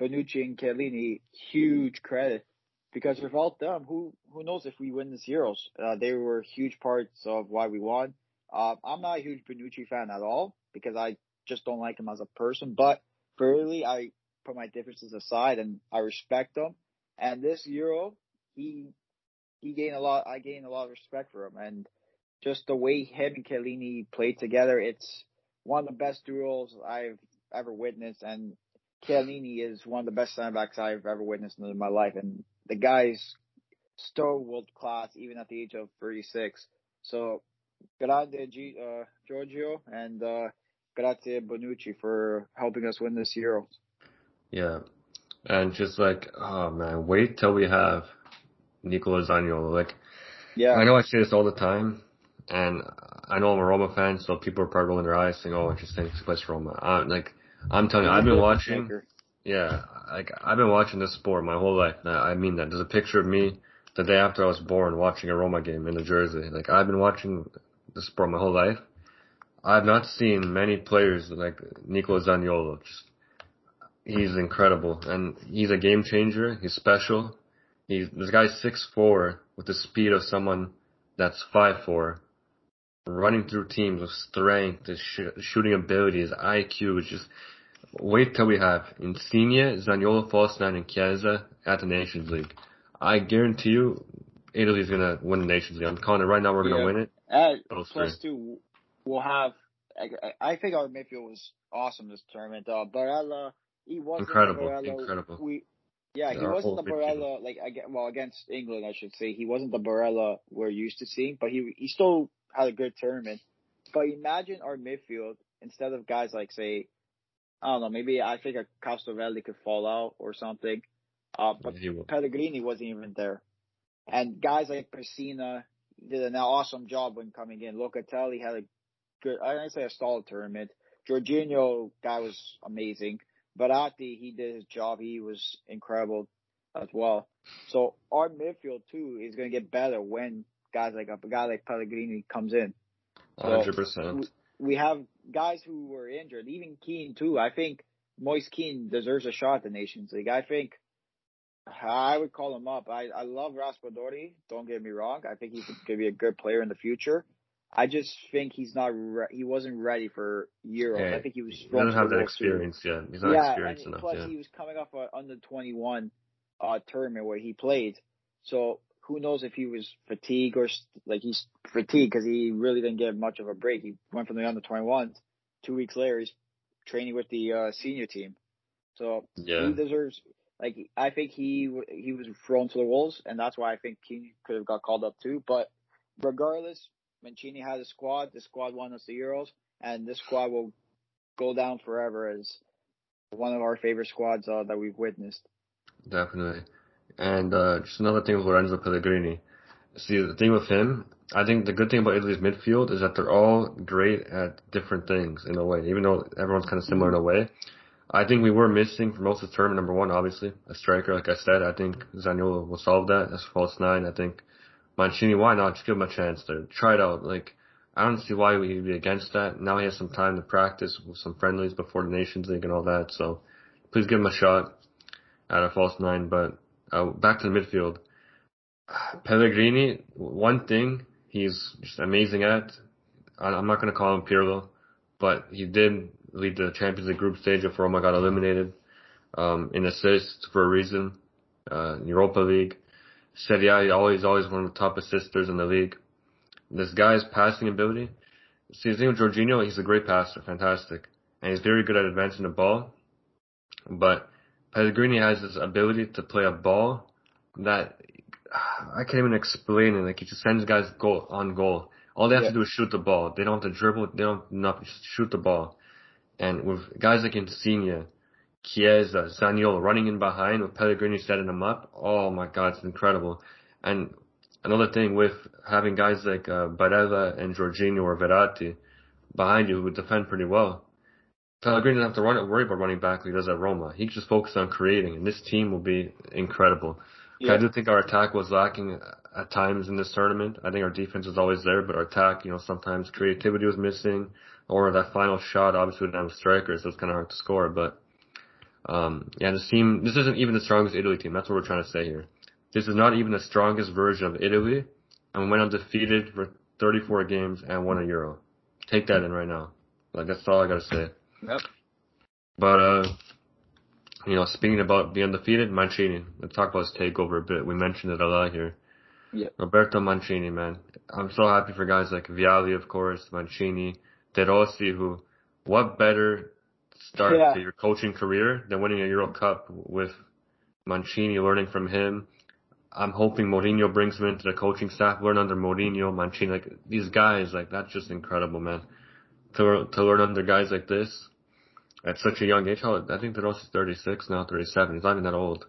Bonucci and Chiellini huge credit, because without them, who knows if we win this Euros? They were huge parts of why we won. I'm not a huge Bonucci fan at all because I just don't like him as a person, but fairly, I put my differences aside and I respect him. And this Euro, he gained a lot. I gained a lot of respect for him, and just the way him and Chiellini played together, it's one of the best duels I've ever witnessed. And Chiellini is one of the best center backs I've ever witnessed in my life. And the guy's still world class, even at the age of 36. So grande Giorgio, and grazie Bonucci for helping us win this Euro. Yeah. And just like, oh man, wait till we have Nicola Zaniolo. Like, yeah, I know I say this all the time, and I know I'm a Roma fan, so people are probably rolling their eyes saying, "Oh, interesting, he plays for Roma." I'm telling you, I've been watching. Yeah, like I've been watching this sport my whole life. I mean that. There's a picture of me the day after I was born watching a Roma game in New Jersey. Like I've been watching the sport my whole life. I've not seen many players like Nicola Zaniolo. He's incredible, and he's a game changer. He's special. This guy's 6'4" with the speed of someone that's 5'4", running through teams with strength, his shooting ability, his IQ. It's just wait till we have Insigne, Zaniolo, false nine, and Chiesa at the Nations League. I guarantee you, Italy's gonna win the Nations League. I'm calling it right now. We're gonna win it. Plus two, we'll have. I think our midfield was awesome this tournament. Barella. He wasn't incredible. He wasn't the Barella, against England, I should say. He wasn't the Barella we're used to seeing, but he still had a good tournament. But imagine our midfield, instead of guys like, say, I don't know, maybe I think a Castrovelli could fall out or something. But Pellegrini wasn't even there. And guys like Persina did an awesome job when coming in. Locatelli had a good, I didn't say a solid tournament. Jorginho, guy was amazing. Verratti, he did his job. He was incredible. as well. So our midfield too is going to get better when guys like a guy like Pellegrini comes in. 100%. So we have guys who were injured, even Keane too. I think Moise Keane deserves a shot at the Nations League. I think I would call him up. I love Raspadori. Don't get me wrong. I think he's going to be a good player in the future. I just think he's not. He wasn't ready for Euros. Hey, I think he was. He doesn't have that experience yet. He's not experienced enough. Plus, he was coming off an under-21 tournament where he played. So who knows if he was fatigued or he's fatigued because he really didn't get much of a break. He went from the under-21s. 2 weeks later, he's training with the senior team. So he deserves. I think he was thrown to the wolves, and that's why I think he could have got called up too. But regardless, Mancini had a squad. The squad won us the Euros, and this squad will go down forever as one of our favorite squads that we've witnessed. Definitely. And just another thing with Lorenzo Pellegrini. See, the thing with him, I think the good thing about Italy's midfield is that they're all great at different things in a way, even though everyone's kind of similar in a way. I think we were missing for most of the tournament, number one, obviously, a striker. Like I said, I think Zaniolo will solve that as false nine. I think Mancini, why not? Just give him a chance there. Try it out. I don't see why we'd be against that. Now he has some time to practice with some friendlies before the Nations League and all that. So please give him a shot at a false nine. But back to the midfield. Pellegrini, one thing he's just amazing at, I'm not going to call him Pirlo, but he did lead the Champions League group stage if Roma got eliminated, in assists for a reason, Europa League. Serie A, always one of the top assisters in the league. This guy's passing ability. See, his name is Jorginho. He's a great passer, fantastic. And he's very good at advancing the ball. But Pellegrini has this ability to play a ball that I can't even explain it. He just sends guys on goal. All they have to do is shoot the ball. They don't have to dribble. They don't just shoot the ball. And with guys like Insigne, Chiesa, Zaniolo running in behind with Pellegrini setting him up. Oh my God, it's incredible. And another thing with having guys like Barella and Jorginho or Verratti behind you who would defend pretty well. Pellegrini doesn't have to worry about running back like he does at Roma. He can just focus on creating, and this team will be incredible. Yeah. I do think our attack was lacking at times in this tournament. I think our defense was always there, but our attack, sometimes creativity was missing, or that final shot, obviously, we didn't have strikers, so it's kind of hard to score, but this isn't even the strongest Italy team. That's what we're trying to say here. This is not even the strongest version of Italy, and we went undefeated for 34 games and won a Euro. Take that in right now. That's all I gotta say. Yep. But, speaking about being undefeated, Mancini. Let's talk about his takeover a bit. We mentioned it a lot here. Yeah. Roberto Mancini, man. I'm so happy for guys like Vialli, of course, Mancini, De Rossi, who, what better start to your coaching career than winning a Euro Cup with Mancini, learning from him. I'm hoping Mourinho brings him into the coaching staff, learn under Mourinho, Mancini, these guys, that's just incredible, man. To learn under guys like this at such a young age. I think De Rossi's 36 now, 37. He's not even that old.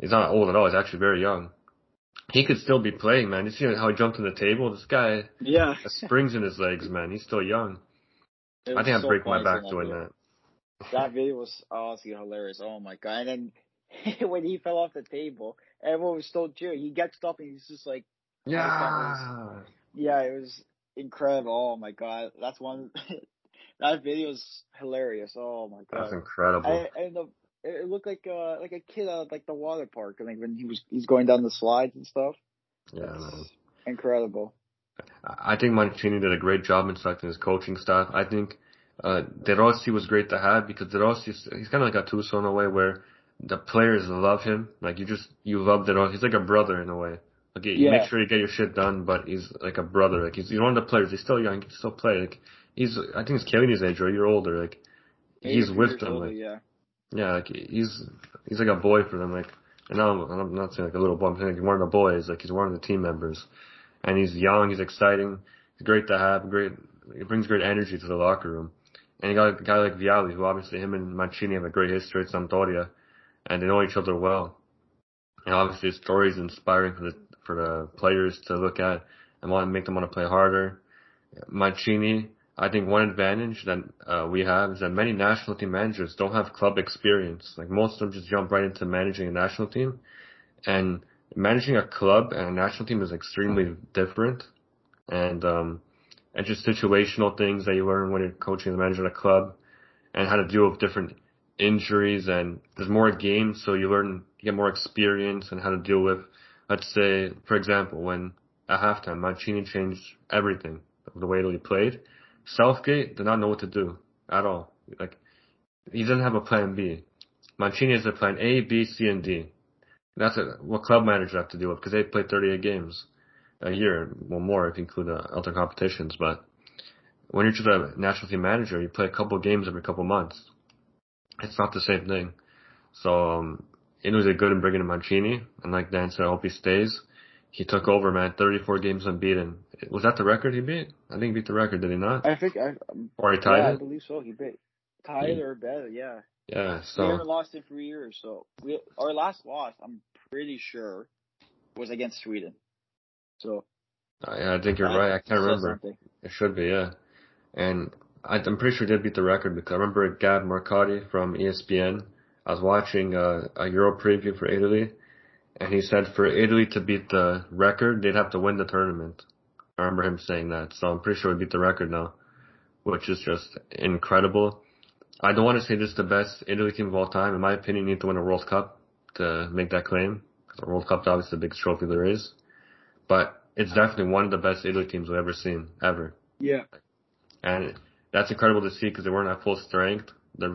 He's not old at all. He's actually very young. He could still be playing, man. You see how he jumped on the table? This guy has springs in his legs, man. He's still young. I think I'd break my back doing that. That video was honestly hilarious. Oh, my God. And then when he fell off the table, everyone was still cheering. He gets up and he's just like... it was incredible. Oh, my God. That's one... that video is hilarious. Oh, my God. That's incredible. It looked like a kid out of the water park. When he's going down the slides and stuff. Yeah, man. Incredible. I think Mancini did a great job in selecting his coaching staff. I think... De Rossi was great to have because De Rossi, he's kind of like a Tuso in a way where the players love him. You love De Rossi. He's like a brother in a way. You make sure you get your shit done, but he's like a brother. He's one of the players. He's still young. He can still play. I think it's Chiellini's age or a year older. He's with them. He's like a boy for them. And now I'm not saying a little boy. I'm saying one of the boys. He's one of the team members. And he's young. He's exciting. He's great to have. It brings great energy to the locker room. And you got a guy like Vialli, who obviously him and Mancini have a great history at Sampdoria, and they know each other well. And obviously his story is inspiring for the players to look at and make them want to play harder. Mancini, I think one advantage that we have is that many national team managers don't have club experience. Like, most of them just jump right into managing a national team. And managing a club and a national team is extremely different. And just situational things that you learn when you're coaching the manager at a club, and how to deal with different injuries. And there's more games, so you learn, you get more experience and how to deal with, let's say, for example, when at halftime, Mancini changed everything, the way that he played. Southgate did not know what to do at all. Like, he didn't have a plan B. Mancini has a plan A, B, C, and D. That's what club managers have to deal with, because they play 38 games a year, well, more if you include other competitions. But when you're just a national team manager, you play a couple of games every couple of months. It's not the same thing. So it was a good in bringing in Mancini, and like Dan said, I hope he stays. He took over, man. 34 games unbeaten. Was that the record he beat? I think he beat the record, did he not? Or he tied it? I believe so. He beat. Tied or better, yeah. Yeah, so. We haven't lost in 3 years, so. Our last loss, I'm pretty sure, was against Sweden. So. Yeah, I think you're right. I can't remember. Something. It should be, yeah. And I'm pretty sure he did beat the record, because I remember Gab Marcotti from ESPN. I was watching a Euro preview for Italy. And he said for Italy to beat the record, they'd have to win the tournament. I remember him saying that. So I'm pretty sure we beat the record now, which is just incredible. I don't want to say this is the best Italy team of all time. In my opinion, you need to win a World Cup to make that claim. Because the World Cup is obviously the biggest trophy there is. But it's definitely one of the best Italy teams we've ever seen, ever. Yeah. And that's incredible to see, because they weren't at full strength. They're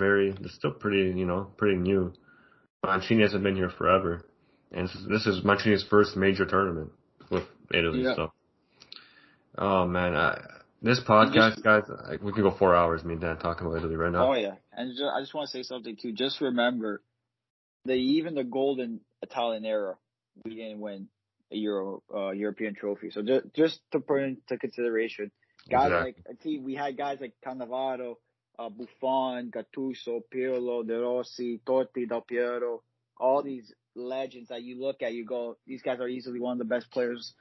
still pretty, pretty new. Mancini hasn't been here forever. And this is Mancini's first major tournament with Italy. Yeah. So, oh man, this podcast, guys, we can go 4 hours, me and Dan, talking about Italy right now. Oh yeah, and I just want to say something too. Just remember that even the golden Italian era, we didn't win a European trophy. So just to put into consideration, guys we had guys like Cannavaro, Buffon, Gattuso, Pirlo, De Rossi, Totti, Del Piero, all these legends that you look at, you go, these guys are easily one of the best players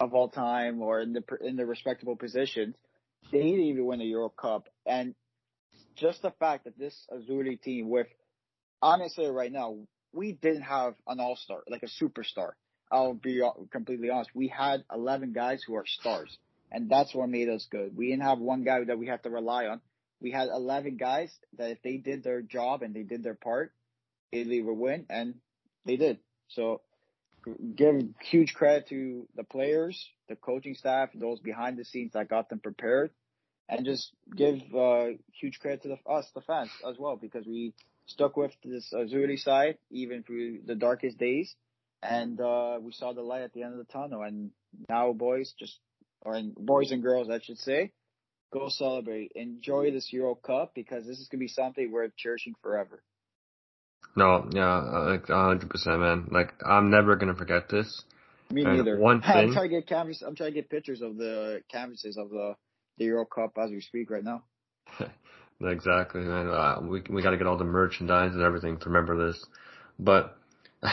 of all time, or in their respectable positions. They didn't even win the Euro Cup. And just the fact that this Azzurri team, with honestly right now, we didn't have an all-star, like a superstar. I'll be completely honest. We had 11 guys who are stars, and that's what made us good. We didn't have one guy that we had to rely on. We had 11 guys that if they did their job and they did their part, Italy would win, and they did. So give huge credit to the players, the coaching staff, those behind the scenes that got them prepared, and just give huge credit to us, the fans, as well, because we stuck with this Azzurri side even through the darkest days, and we saw the light at the end of the tunnel. And now, boys and girls, I should say, go celebrate. Enjoy this Euro Cup, because this is going to be something worth cherishing forever. No, yeah, 100%, man. Like, I'm never gonna forget this. Me neither. One thing, I'm trying to get pictures of the canvases of the Euro Cup as we speak right now. Exactly, man. We gotta get all the merchandise and everything to remember this. But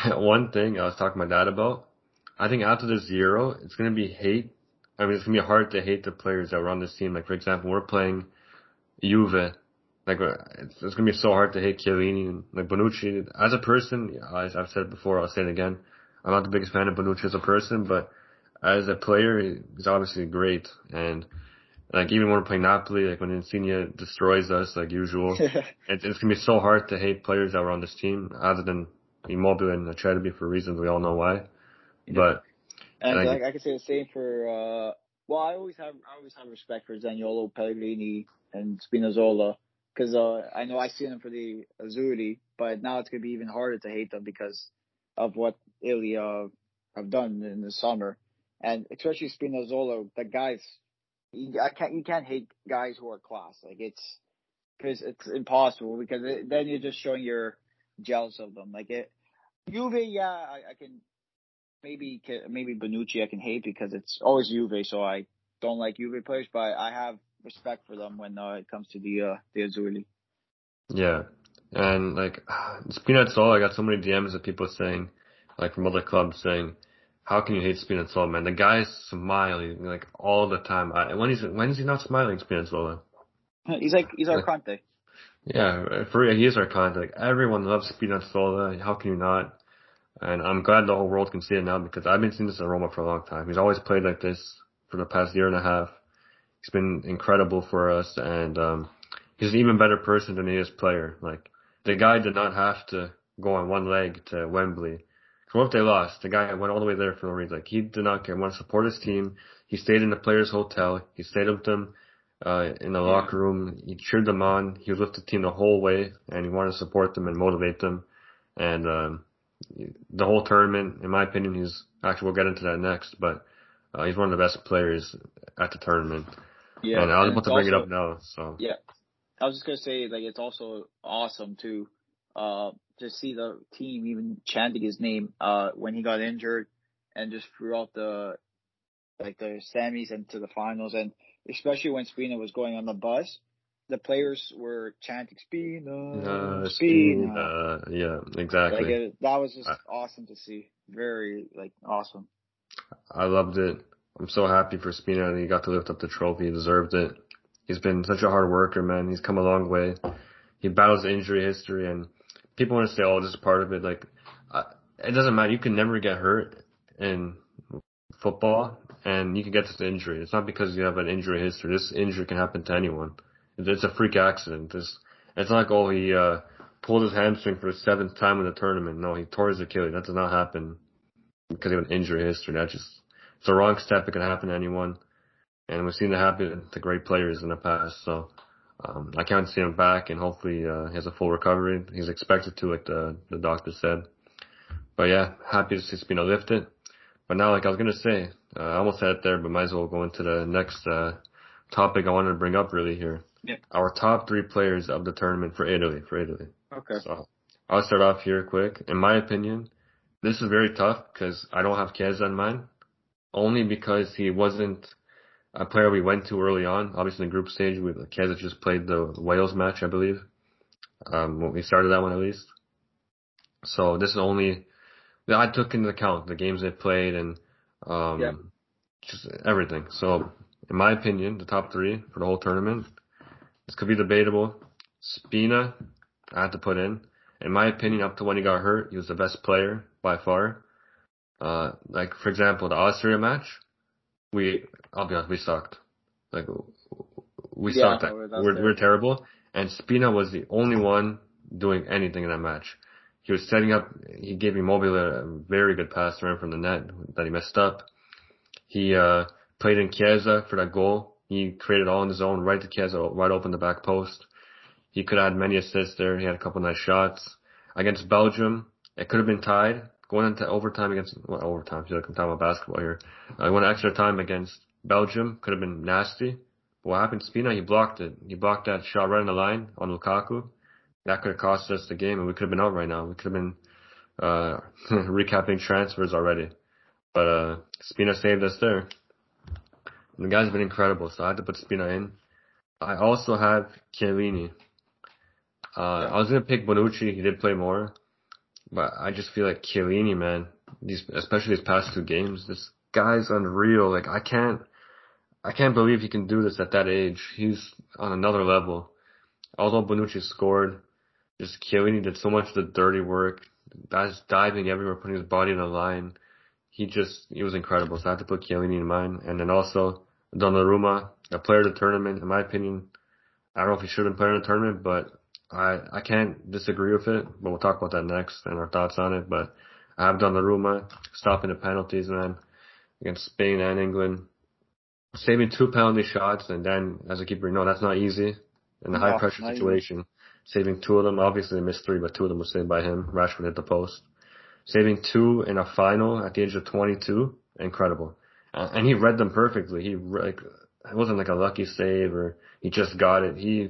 one thing I was talking to my dad about, I think after this Euro, it's gonna be hard to hate the players that were on this team. Like, for example, we're playing Juve. Like, it's going to be so hard to hate Chiellini and, like, Bonucci. As a person, as I've said it before, I'll say it again, I'm not the biggest fan of Bonucci as a person, but as a player, he's obviously great. And, like, even when we're playing Napoli, like, when Insigne destroys us, like usual, it's going to be so hard to hate players that were on this team, other than Immobile and Locatelli, for reasons we all know why. Yeah. But, and like, I can say the same for, I always have respect for Zaniolo, Pellegrini, and Spinazzola. Because I know I see them for the Azzurri, but now it's going to be even harder to hate them because of what Italy have done in the summer. And especially Spinazzola, the guys, you can't hate guys who are class. Like, it's impossible, because then you're just showing you're jealous of them. Like, Juve, yeah, I can maybe Bonucci I can hate, because it's always Juve, so I don't like Juve players, but I have respect for them when it comes to the Azzurri. Yeah. And, like, Spinazzola, I got so many DMs of people saying, like, from other clubs saying, How can you hate Spinazzola, man? The guy's smiling like all the time. When is he not smiling, Spinazzola? He's our Conte. Yeah, for real, he is our Conte. Like, everyone loves Spinazzola. How can you not? And I'm glad the whole world can see it now, because I've been seeing this at Roma for a long time. He's always played like this for the past year and a half. He's been incredible for us, and he's an even better person than he is player. Like, the guy did not have to go on one leg to Wembley. What if they lost? The guy went all the way there for no reason. Like, he did not care. He wanted to support his team. He stayed in the players' hotel. He stayed with them in the locker room. He cheered them on. He was with the team the whole way, and he wanted to support them and motivate them. And the whole tournament, in my opinion, we'll get into that next, but he's one of the best players at the tournament. Yeah, and I was about to bring it up now. So yeah, I was just gonna say, like, it's also awesome too. To see the team even chanting his name when he got injured, and just throughout the semis and to the finals, and especially when Spina was going on the bus, the players were chanting Spina. Yeah, exactly. Like, that was just awesome to see. Very awesome. I loved it. I'm so happy for Spina that he got to lift up the trophy. He deserved it. He's been such a hard worker, man. He's come a long way. He battles injury history, and people want to say, "Oh, this is part of it." Like, it doesn't matter. You can never get hurt in football, and you can get this injury. It's not because you have an injury history. This injury can happen to anyone. It's a freak accident. It's not like, oh, he pulled his hamstring for the seventh time in the tournament. No, he tore his Achilles. That does not happen because of an injury history. It's the wrong step. It can happen to anyone, and we've seen it happen to great players in the past. So. I can't see him back, and hopefully he has a full recovery. He's expected to, like the doctor said. But yeah, happy to see Spino lift it. But now, like I was going to say, I almost had it there, but might as well go into the next topic I wanted to bring up really here. Yeah. Our top three players of the tournament for Italy. Okay. So I'll start off here quick. In my opinion, this is very tough because I don't have Chiesa in mind, only because he wasn't a player we went to early on. Obviously, in the group stage, Chiesa just played the Wales match, I believe. We started that one, at least. So this is only... I took into account the games they played and just everything. So, in my opinion, the top three for the whole tournament. This could be debatable. Spina, I had to put in. In my opinion, up to when he got hurt, he was the best player by far. For example, the Austria match. I'll be honest, we sucked. Like, we sucked. We're terrible. And Spina was the only one doing anything in that match. He was setting up. He gave Immobile a very good pass around from the net that he messed up. He played in Chiesa for that goal. He created all on his own, right to Chiesa, right open the back post. He could have had many assists there. He had a couple nice shots. Against Belgium, it could have been tied. Going into overtime against... Well, overtime. I feel like I'm talking about basketball here. Going extra time against Belgium. Could have been nasty. What happened? Spina, he blocked it. He blocked that shot right on the line on Lukaku. That could have cost us the game, and we could have been out right now. We could have been recapping transfers already. But Spina saved us there. And the guy's been incredible, so I had to put Spina in. I also have Chiellini. I was going to pick Bonucci. He did play more. But I just feel like Chiellini, man, especially these past two games, this guy's unreal. Like, I can't believe he can do this at that age. He's on another level. Although Bonucci scored, just Chiellini did so much of the dirty work. That's diving everywhere, putting his body on the line. He was incredible. So I have to put Chiellini in mind. And then also Donnarumma, a player of the tournament, in my opinion. I don't know if he should have been playing in the tournament, but I can't disagree with it, but we'll talk about that next and our thoughts on it. But I have Donnarumma stopping the penalties, man, against Spain and England. Saving two penalty shots, and then, as a keeper, no, that's not easy. In a high-pressure situation, saving two of them. Obviously, they missed three, but two of them were saved by him. Rashford hit the post. Saving two in a final at the age of 22, incredible. And he read them perfectly. It wasn't like a lucky save or he just got it. He...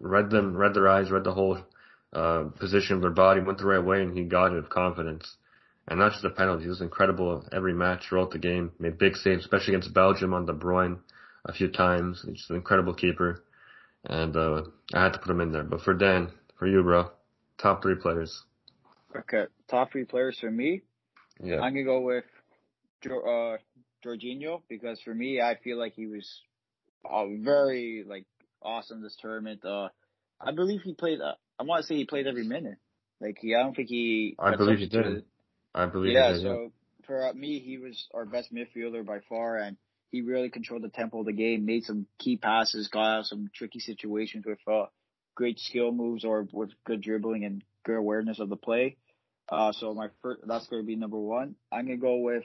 read their eyes, read the whole position of their body, went the right way, and he got it with confidence. And not just the penalty. He was incredible every match throughout the game. Made big saves, especially against Belgium on De Bruyne a few times. He's an incredible keeper. And I had to put him in there. But for Dan, for you, bro, top three players. Okay, top three players for me? Yeah. I'm going to go with Jorginho, because for me, I feel like he was very like awesome this tournament. I believe he played. I want to say he played every minute. Like I don't think he. I believe he did. I believe. Yeah. So for me, he was our best midfielder by far, and he really controlled the tempo of the game. Made some key passes. Got out of some tricky situations with great skill moves or with good dribbling and good awareness of the play. So my first, that's going to be number one. I'm going to go with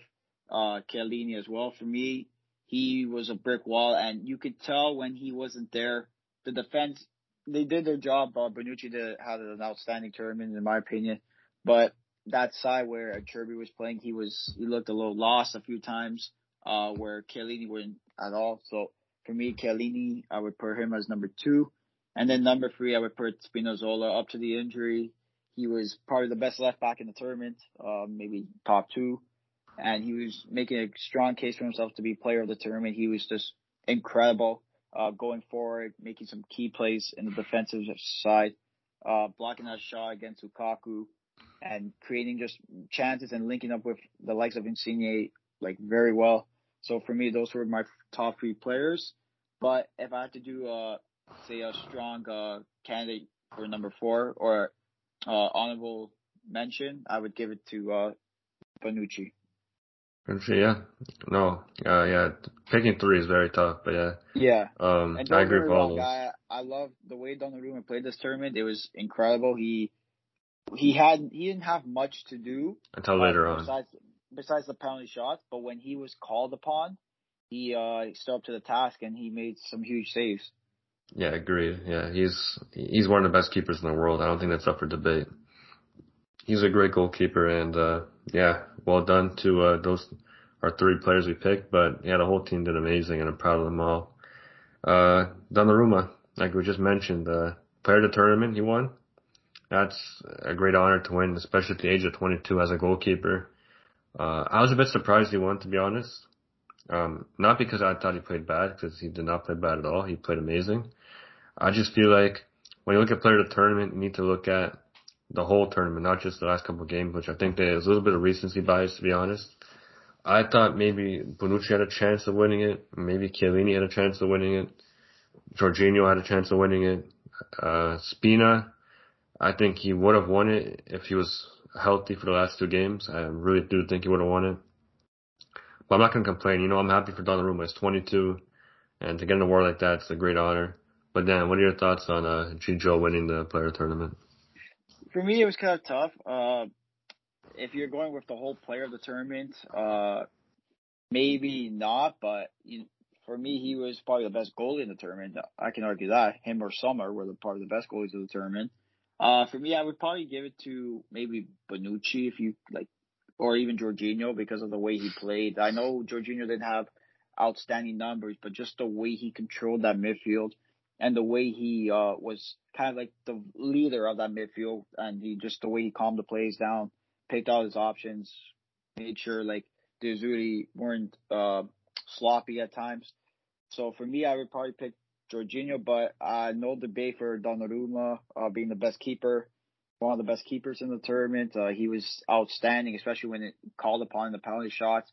Chiellini as well. For me, he was a brick wall, and you could tell when he wasn't there, the defense, they did their job. Bonucci had an outstanding tournament, in my opinion. But that side where Acerbi was playing, he looked a little lost a few times, where Chiellini wouldn't at all. So for me, Chiellini, I would put him as number two. And then number three, I would put Spinazzola. Up to the injury, he was probably the best left back in the tournament, maybe top two. And he was making a strong case for himself to be player of the tournament. He was just incredible going forward, making some key plays in the defensive side, blocking that shot against Lukaku, and creating just chances and linking up with the likes of Insigne like very well. So for me, those were my top three players. But if I had to do say a strong candidate for number four or honorable mention, I would give it to Bonucci. Yeah. No. Yeah. Picking three is very tough, but yeah. Yeah. I agree with all those. I love the way Donnarumma played this tournament. It was incredible. He didn't have much to do until later on. Besides the penalty shots, but when he was called upon, he stood up to the task and he made some huge saves. Yeah, agreed. Yeah, he's one of the best keepers in the world. I don't think that's up for debate. He's a great goalkeeper, and yeah, well done to those our three players we picked. But yeah, the whole team did amazing, and I'm proud of them all. Donnarumma, like we just mentioned, player of the tournament, he won. That's a great honor to win, especially at the age of 22 as a goalkeeper. I was a bit surprised he won, to be honest. Not because I thought he played bad, because he did not play bad at all. He played amazing. I just feel like when you look at player of the tournament, you need to look at the whole tournament, not just the last couple of games, which I think there's a little bit of recency bias, to be honest. I thought maybe Bonucci had a chance of winning it. Maybe Chiellini had a chance of winning it. Jorginho had a chance of winning it. Spina, I think he would have won it if he was healthy for the last two games. I really do think he would have won it. But I'm not going to complain. You know, I'm happy for Donnarumma. He's 22, and to get an award like that is a great honor. But Dan, what are your thoughts on Gigio winning the player tournament? For me, it was kind of tough. If you're going with the whole player of the tournament, maybe not. But for me, he was probably the best goalie in the tournament. I can argue that. Him or Sommer were probably the best goalies of the tournament. For me, I would probably give it to maybe Bonucci if you like, or even Jorginho because of the way he played. I know Jorginho didn't have outstanding numbers, but just the way he controlled that midfield and the way he was kind of like the leader of that midfield, and the way he calmed the plays down, picked out his options, made sure like the Azzurri weren't sloppy at times. So for me, I would probably pick Jorginho, but no debate for Donnarumma being the best keeper, one of the best keepers in the tournament. He was outstanding, especially when it called upon the penalty shots,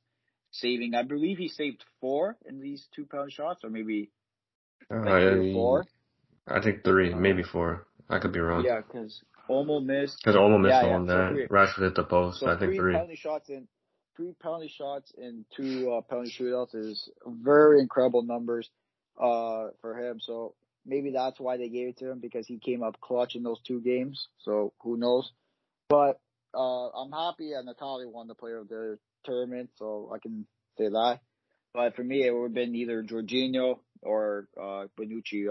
saving. I believe he saved four in these two penalty shots, or maybe three or four. I think three, maybe four. I could be wrong. Yeah, because Olmo missed. On that. Rashford hit the post. So I think three. Three penalty shots in two penalty shootouts is very incredible numbers for him. So maybe that's why they gave it to him, because he came up clutch in those two games. So who knows? But I'm happy that Natali won the player of the tournament, so I can say that. But for me, it would have been either Jorginho or Bonucci.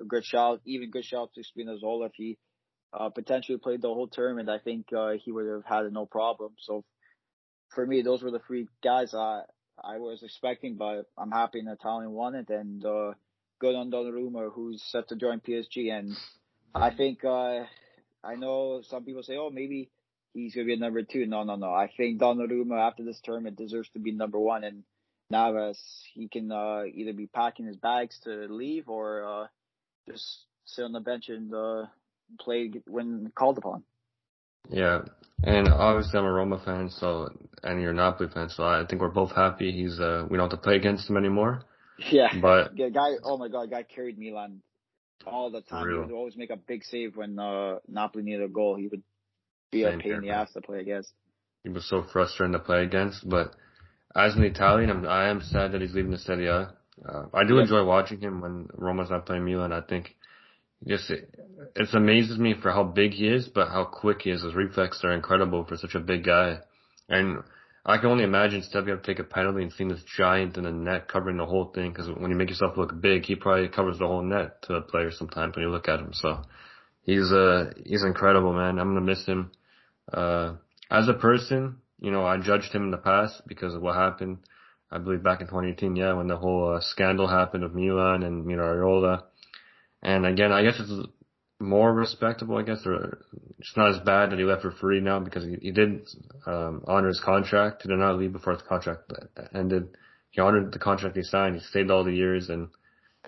A good shout, to Spinazzola. If he potentially played the whole tournament, I think he would have had no problem. So for me, those were the three guys I was expecting, but I'm happy Natali won it, and good on Donnarumma, who's set to join PSG. And I think I know some people say, oh, maybe he's going to be number two. No. I think Donnarumma, after this tournament, deserves to be number one. And Navas, he can either be packing his bags to leave or just sit on the bench and play when called upon. Yeah, and obviously I'm a Roma fan, so, and you're a Napoli fan, so I think we're both happy we don't have to play against him anymore. Yeah, but the guy, oh my God, guy carried Milan all the time. He would always make a big save when Napoli needed a goal. He would be a pain in the ass to play against. He was so frustrating to play against, but as an Italian, I am sad that he's leaving the Serie A. I do enjoy watching him when Roma's not playing Milan. I think it amazes me for how big he is, but how quick he is. His reflexes are incredible for such a big guy. And I can only imagine stepping up to take a penalty and seeing this giant in the net covering the whole thing, because when you make yourself look big, he probably covers the whole net to the player sometimes when you look at him. So he's incredible, man. I'm going to miss him. As a person, you know, I judged him in the past because of what happened. I believe back in 2018, when the whole scandal happened of Milan and Miraiola. And again, I guess it's more respectable, I guess, or it's not as bad that he left for free now, because he did honor his contract. He did not leave before his contract ended. He honored the contract he signed. He stayed all the years, and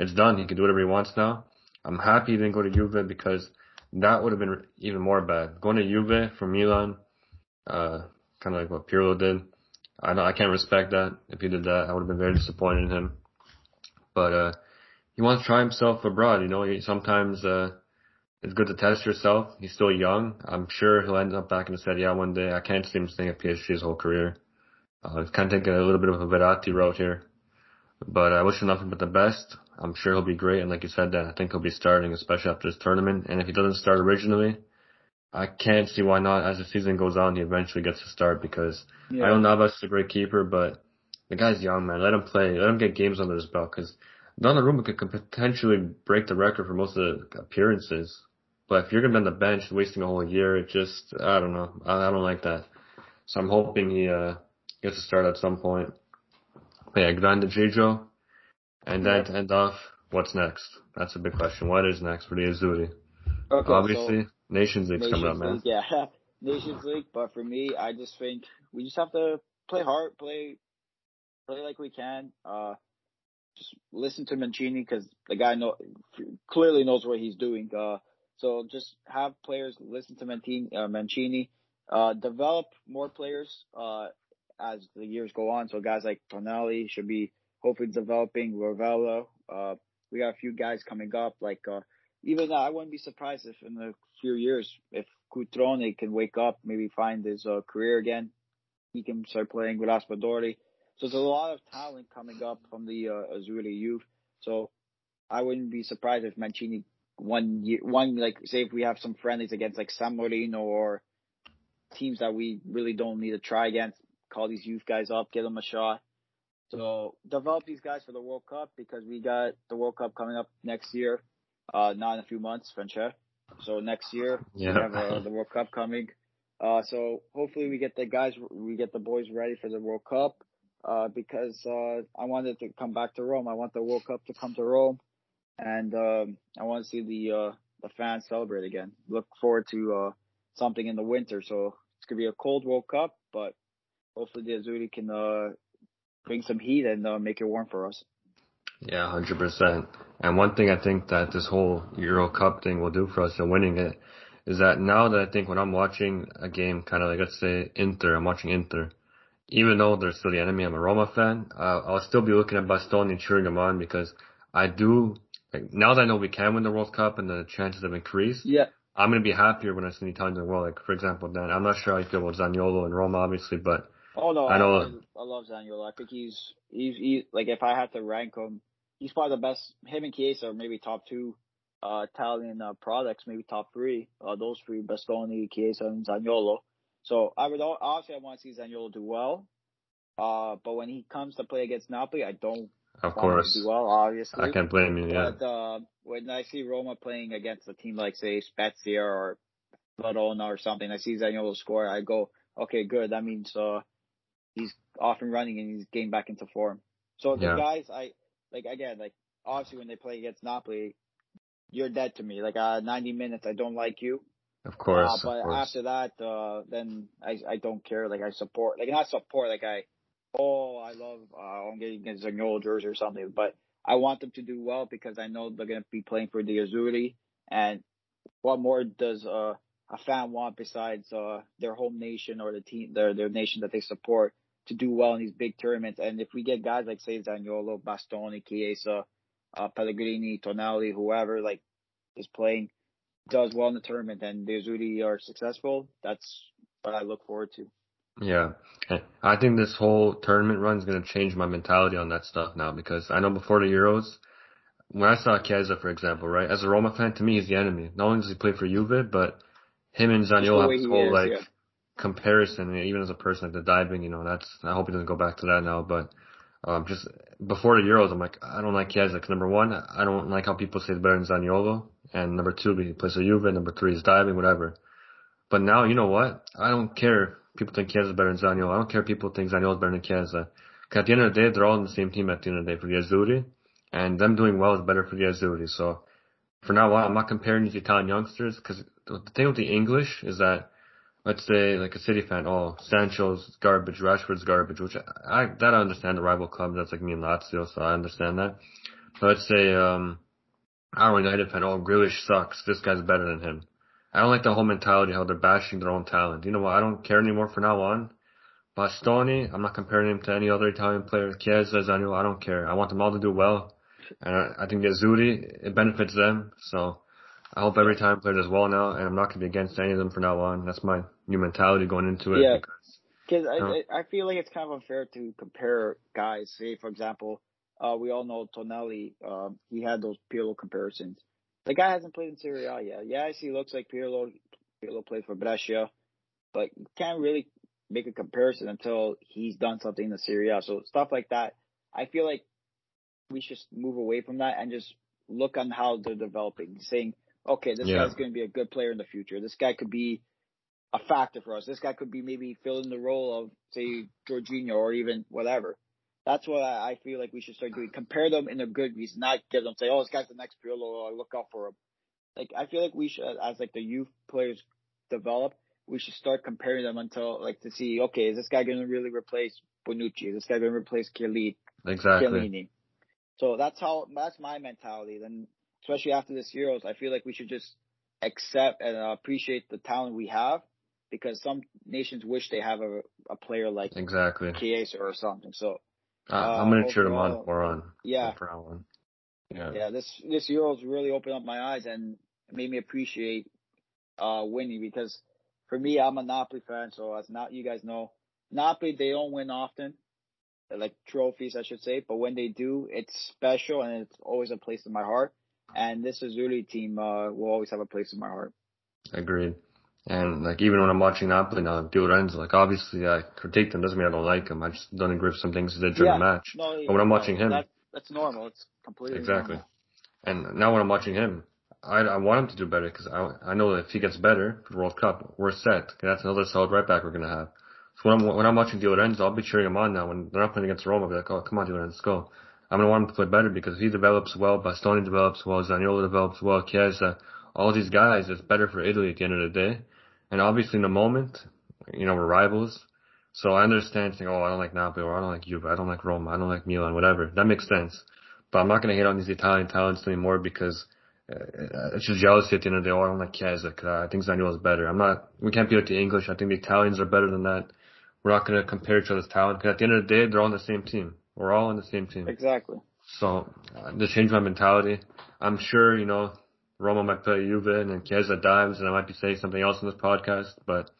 it's done. He can do whatever he wants now. I'm happy he didn't go to Juve, because that would have been even more bad. Going to Juve from Milan, kind of like what Pirlo did. I can't respect that. If he did that, I would have been very disappointed in him. But he wants to try himself abroad. You know, sometimes it's good to test yourself. He's still young. I'm sure he'll end up back in the Serie A one day. I can't see him staying at PSG his whole career. He's kind of taking a little bit of a Verratti route here. But I wish him nothing but the best. I'm sure he'll be great. And like you said, Dan, I think he'll be starting, especially after this tournament. And if he doesn't start originally, I can't see why not. As the season goes on, he eventually gets to start, because I don't know if that's a great keeper, but the guy's young, man. Let him play. Let him get games under his belt, because Donnarumma could potentially break the record for most of the appearances. But if you're going to be on the bench wasting a whole year, it just, I don't know. I don't like that. So I'm hoping he gets a start at some point. But yeah, Grande Gigio. And then to end off, what's next? That's a big question. What is next for the Azzurri? Okay, obviously. So Nations League's coming up, man. Yeah, Nations League. But for me, I just think we just have to play hard, play like we can. Just listen to Mancini, because the guy clearly knows what he's doing. So just have players listen to Mancini. Develop more players as the years go on. So guys like Tonali should be hopefully developing. Ravella. We got a few guys coming up like. Even I wouldn't be surprised if in a few years, if Cutrone can wake up, maybe find his career again, he can start playing with Raspadori. So there's a lot of talent coming up from the Azzurri youth. So I wouldn't be surprised if Mancini say if we have some friendlies against like San Marino or teams that we really don't need to try against, call these youth guys up, get them a shot. So develop these guys for the World Cup, because we got the World Cup coming up next year. Not in a few months, Francia. So next year we have the World Cup coming. So hopefully we get the boys ready for the World Cup. Because I wanted to come back to Rome. I want the World Cup to come to Rome, and I want to see the fans celebrate again. Look forward to something in the winter. So it's gonna be a cold World Cup, but hopefully the Azzurri can bring some heat and make it warm for us. Yeah, 100%. And one thing I think that this whole Euro Cup thing will do for us in winning it is that now that I think when I'm watching a game, kind of like, let's say, I'm watching Inter, even though they're still the enemy, I'm a Roma fan, I'll still be looking at Bastoni and cheering him on, because now that I know we can win the World Cup and the chances have increased, I'm going to be happier when I see Italians in the world. Like, for example, Dan, I'm not sure how you feel about Zaniolo and Roma, obviously, but I love Zaniolo. I think he's like, if I had to rank him, he's probably the best. Him and Chiesa are maybe top two Italian products, maybe top three. Those three, Bastoni, Chiesa, and Zaniolo. So I want to see Zaniolo do well. But when he comes to play against Napoli, I don't want him to do well, obviously. I can't blame you, yeah. But when I see Roma playing against a team like, say, Spezia or Verona or something, I see Zaniolo score, I go, okay, good. That means he's off and running and he's getting back into form. So the guys, obviously when they play against Napoli, you're dead to me. 90 minutes, I don't like you. Of course. After that, then I don't care. I support. Not support. I love, I'm getting a Zaniolo jersey or something. But I want them to do well, because I know they're going to be playing for the Azzurri. And what more does a fan want besides their home nation or the team, their nation that they support, to do well in these big tournaments. And if we get guys like, say, Zaniolo, Bastoni, Chiesa, Pellegrini, Tonali, whoever like is playing, does well in the tournament, and the Azzurri are successful, that's what I look forward to. Yeah, I think this whole tournament run is going to change my mentality on that stuff now, because I know before the Euros, when I saw Chiesa, for example, right, as a Roma fan, to me, he's the enemy. Not only does he play for Juve, but him and Zaniolo have this whole comparison, even as a person, like the diving, you know, that's, I hope he doesn't go back to that now, but just before the Euros, I'm like, I don't like Chiesa, because number one, I don't like how people say he's better than Zaniolo, and number two, he plays for Juve, number three, he's diving, whatever. But now, you know what? I don't care if people think Chiesa is better than Zaniolo. I don't care if people think Zaniolo is better than Chiesa, because at the end of the day, they're all in the same team at the end of the day for the Azzurri, and them doing well is better for the Azzurri. So for now on, I'm not comparing these Italian youngsters, because the thing with the English is that, let's say, like a City fan, oh, Sancho's garbage, Rashford's garbage, which I understand the rival club, that's like me and Lazio, so I understand that. But let's say, I don't know, United fan, oh, Grealish sucks, this guy's better than him. I don't like the whole mentality, how they're bashing their own talent. You know what, I don't care anymore for now on. Bastoni, I'm not comparing him to any other Italian player. Chiesa, Zaniolo, I don't care. I want them all to do well. And I think the Azzurri, it benefits them. So I hope every time player does well now, and I'm not going to be against any of them from now on. That's my new mentality going into it. Yeah, because I feel like it's kind of unfair to compare guys. Say, for example, we all know Tonelli. He had those Pirlo comparisons. The guy hasn't played in Serie A yet. Yes, he looks like Pirlo. Pirlo played for Brescia. But you can't really make a comparison until he's done something in the Serie A. So stuff like that, I feel like we should move away from that and just look on how they're developing, saying, okay, this guy's going to be a good player in the future. This guy could be a factor for us. This guy could be maybe filling the role of, say, Jorginho or even whatever. That's what I feel like we should start doing. Compare them in a good reason, not give them, say, oh, this guy's the next Pirlo, or look out for him. Like, I feel like we should, as like the youth players develop, we should start comparing them until, like, to see, okay, is this guy going to really replace Bonucci? Is this guy going to replace Chiellini? Exactly. Chiellini? So that's my mentality. Then, especially after this Euros, I feel like we should just accept and appreciate the talent we have, because some nations wish they have a player like Chiesa or something. So I'm gonna cheer them on for on. Yeah. This Euros really opened up my eyes and made me appreciate winning, because for me, I'm a Napoli fan, so as not you guys know, Napoli, they don't win often. Like trophies, I should say, but when they do, it's special and it's always a place in my heart. And this Azzurri team will always have a place in my heart. Agreed. And like even when I'm watching Napoli now, Di Lorenzo, like obviously I critique them, doesn't mean I don't like him. I just don't agree with some things they did during the match. No, but when I'm watching him, that's normal. It's completely normal. And now when I'm watching him, I want him to do better, because I know that if he gets better for the World Cup, we're set. That's another solid right back we're gonna have. So when I'm watching Di Lorenzo, I'll be cheering him on now. When they're not playing against Roma, I'll be like, oh, come on, Di Lorenzo, let's go. I'm going to want him to play better, because if he develops well, Bastoni develops well, Zaniolo develops well, Chiesa, all these guys, it's better for Italy at the end of the day. And obviously in the moment, you know, we're rivals. So I understand saying, oh, I don't like Napoli, or I don't like Juve, I don't like Roma, I don't like Milan, whatever. That makes sense. But I'm not going to hate on these Italian talents anymore, because it's just jealousy at the end of the day. Oh, I don't like Chiesa because I think Zaniolo is better. We can't be like the English. I think the Italians are better than that. We're not going to compare each other's talent, because at the end of the day, they're all on the same team. We're all on the same team. Exactly. So, to change my mentality, I'm sure, you know, Roma might play Juve and then Chiesa dives, and I might be saying something else in this podcast, but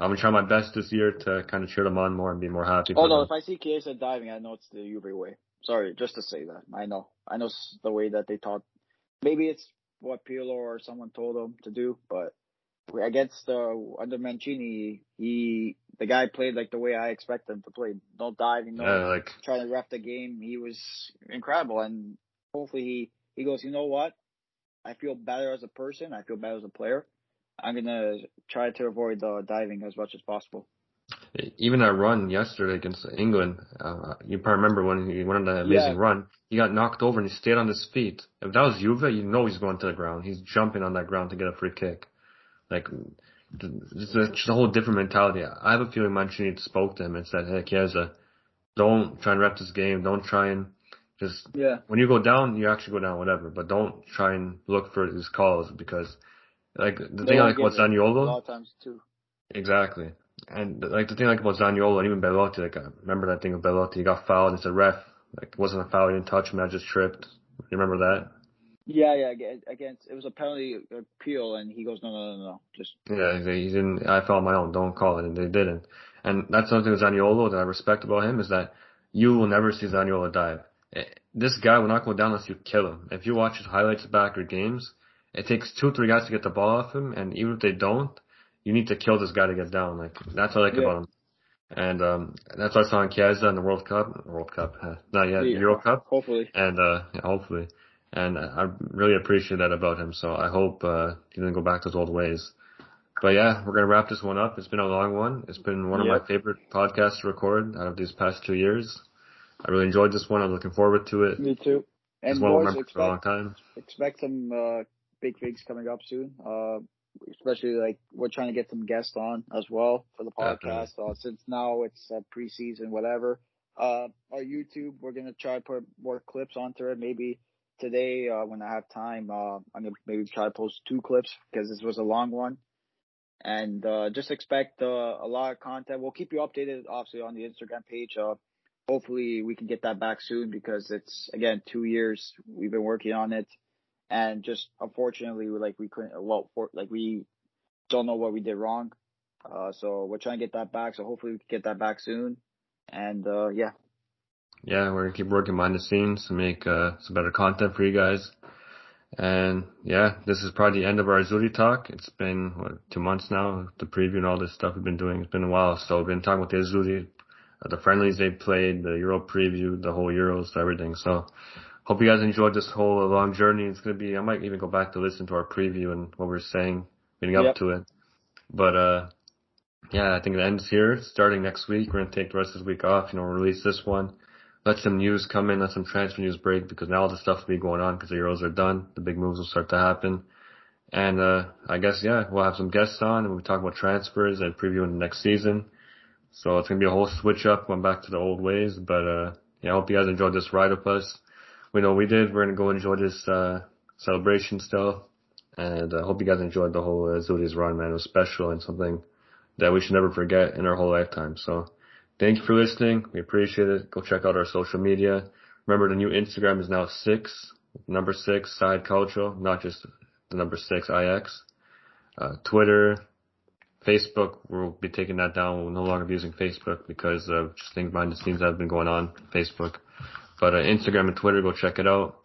I'm going to try my best this year to kind of cheer them on more and be more happy. Although, if I see Chiesa diving, I know it's the Juve way. Sorry, just to say that. I know it's the way that they talk. Maybe it's what Pirlo or someone told them to do, but against under Mancini, the guy played like the way I expect him to play. No diving, trying to ref the game. He was incredible, and hopefully he goes, you know what? I feel better as a person. I feel better as a player. I'm gonna try to avoid diving as much as possible. Even that run yesterday against England, you probably remember when he went on that amazing run. He got knocked over and he stayed on his feet. If that was Juve, you know he's going to the ground. He's jumping on that ground to get a free kick. Like, it's just a whole different mentality. I have a feeling Mancini spoke to him and said, hey, Chiesa, don't try and rep this game. Don't try and just when you go down, you actually go down, whatever. But don't try and look for these calls, because Like, the thing I like about Zaniolo... A lot of times, too. Exactly. And, like, the thing I like about Zaniolo and even Belotti, like, I remember that thing of Belotti. He got fouled and it's a ref. Like, it wasn't a foul. He didn't touch him. I just tripped. You remember that? Yeah. Against, it was a penalty appeal, and he goes, no. Just... Yeah, he didn't... I fouled my own. Don't call it. And they didn't. And that's something with Zaniolo that I respect about him is that you will never see Zaniolo dive. This guy will not go down unless you kill him. If you watch his highlights back or games... It takes 2-3 guys to get the ball off him, and even if they don't, you need to kill this guy to get down. Like, that's what I like about him. And that's what I saw in Chiesa in the Euro Cup. Hopefully. And hopefully. And I really appreciate that about him, so I hope he doesn't go back to his old ways. But yeah, we're going to wrap this one up. It's been a long one. It's been one of my favorite podcasts to record out of these past 2 years. I really enjoyed this one. I'm looking forward to it. Me too. And boys, expect some big things coming up soon. Especially like we're trying to get some guests on as well for the podcast. Since now it's preseason, whatever. Our YouTube, we're gonna try to put more clips onto it. Maybe today when I have time, I'm gonna maybe try to post 2 clips because this was a long one. And just expect a lot of content. We'll keep you updated, obviously, on the Instagram page. Hopefully we can get that back soon because it's again 2 years we've been working on it. And just unfortunately, we don't know what we did wrong. So we're trying to get that back. So hopefully we can get that back soon. And yeah, we're gonna keep working behind the scenes to make some better content for you guys. And yeah, this is probably the end of our Azzurri talk. It's been 2 months now. The preview and all this stuff we've been doing. It's been a while. So we've been talking about the Azzurri, the friendlies they played, the Euro preview, the whole Euros, everything. So. Hope you guys enjoyed this whole long journey. It's going to be, I might even go back to listen to our preview and what we're saying leading up to it. But, yeah, I think it ends here. Starting next week, we're going to take the rest of the week off, we'll release this one. Let some news come in, let some transfer news break because now all the stuff will be going on because the Euros are done. The big moves will start to happen. And, I guess, we'll have some guests on and we'll talk about transfers and previewing the next season. So it's going to be a whole switch up, going back to the old ways. But, I hope you guys enjoyed this ride with us. We know we did. We're going to go enjoy this celebration stuff. And I hope you guys enjoyed the whole Azzurri's run, man. It was special and something that we should never forget in our whole lifetime. So thank you for listening. We appreciate it. Go check out our social media. Remember, the new Instagram is now 6, Side Culture, not just the number 6, IX. Twitter, Facebook, we'll be taking that down. We'll no longer be using Facebook because of just things behind the scenes that have been going on Facebook. But Instagram and Twitter, go check it out.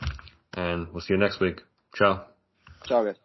And we'll see you next week. Ciao. Ciao, guys.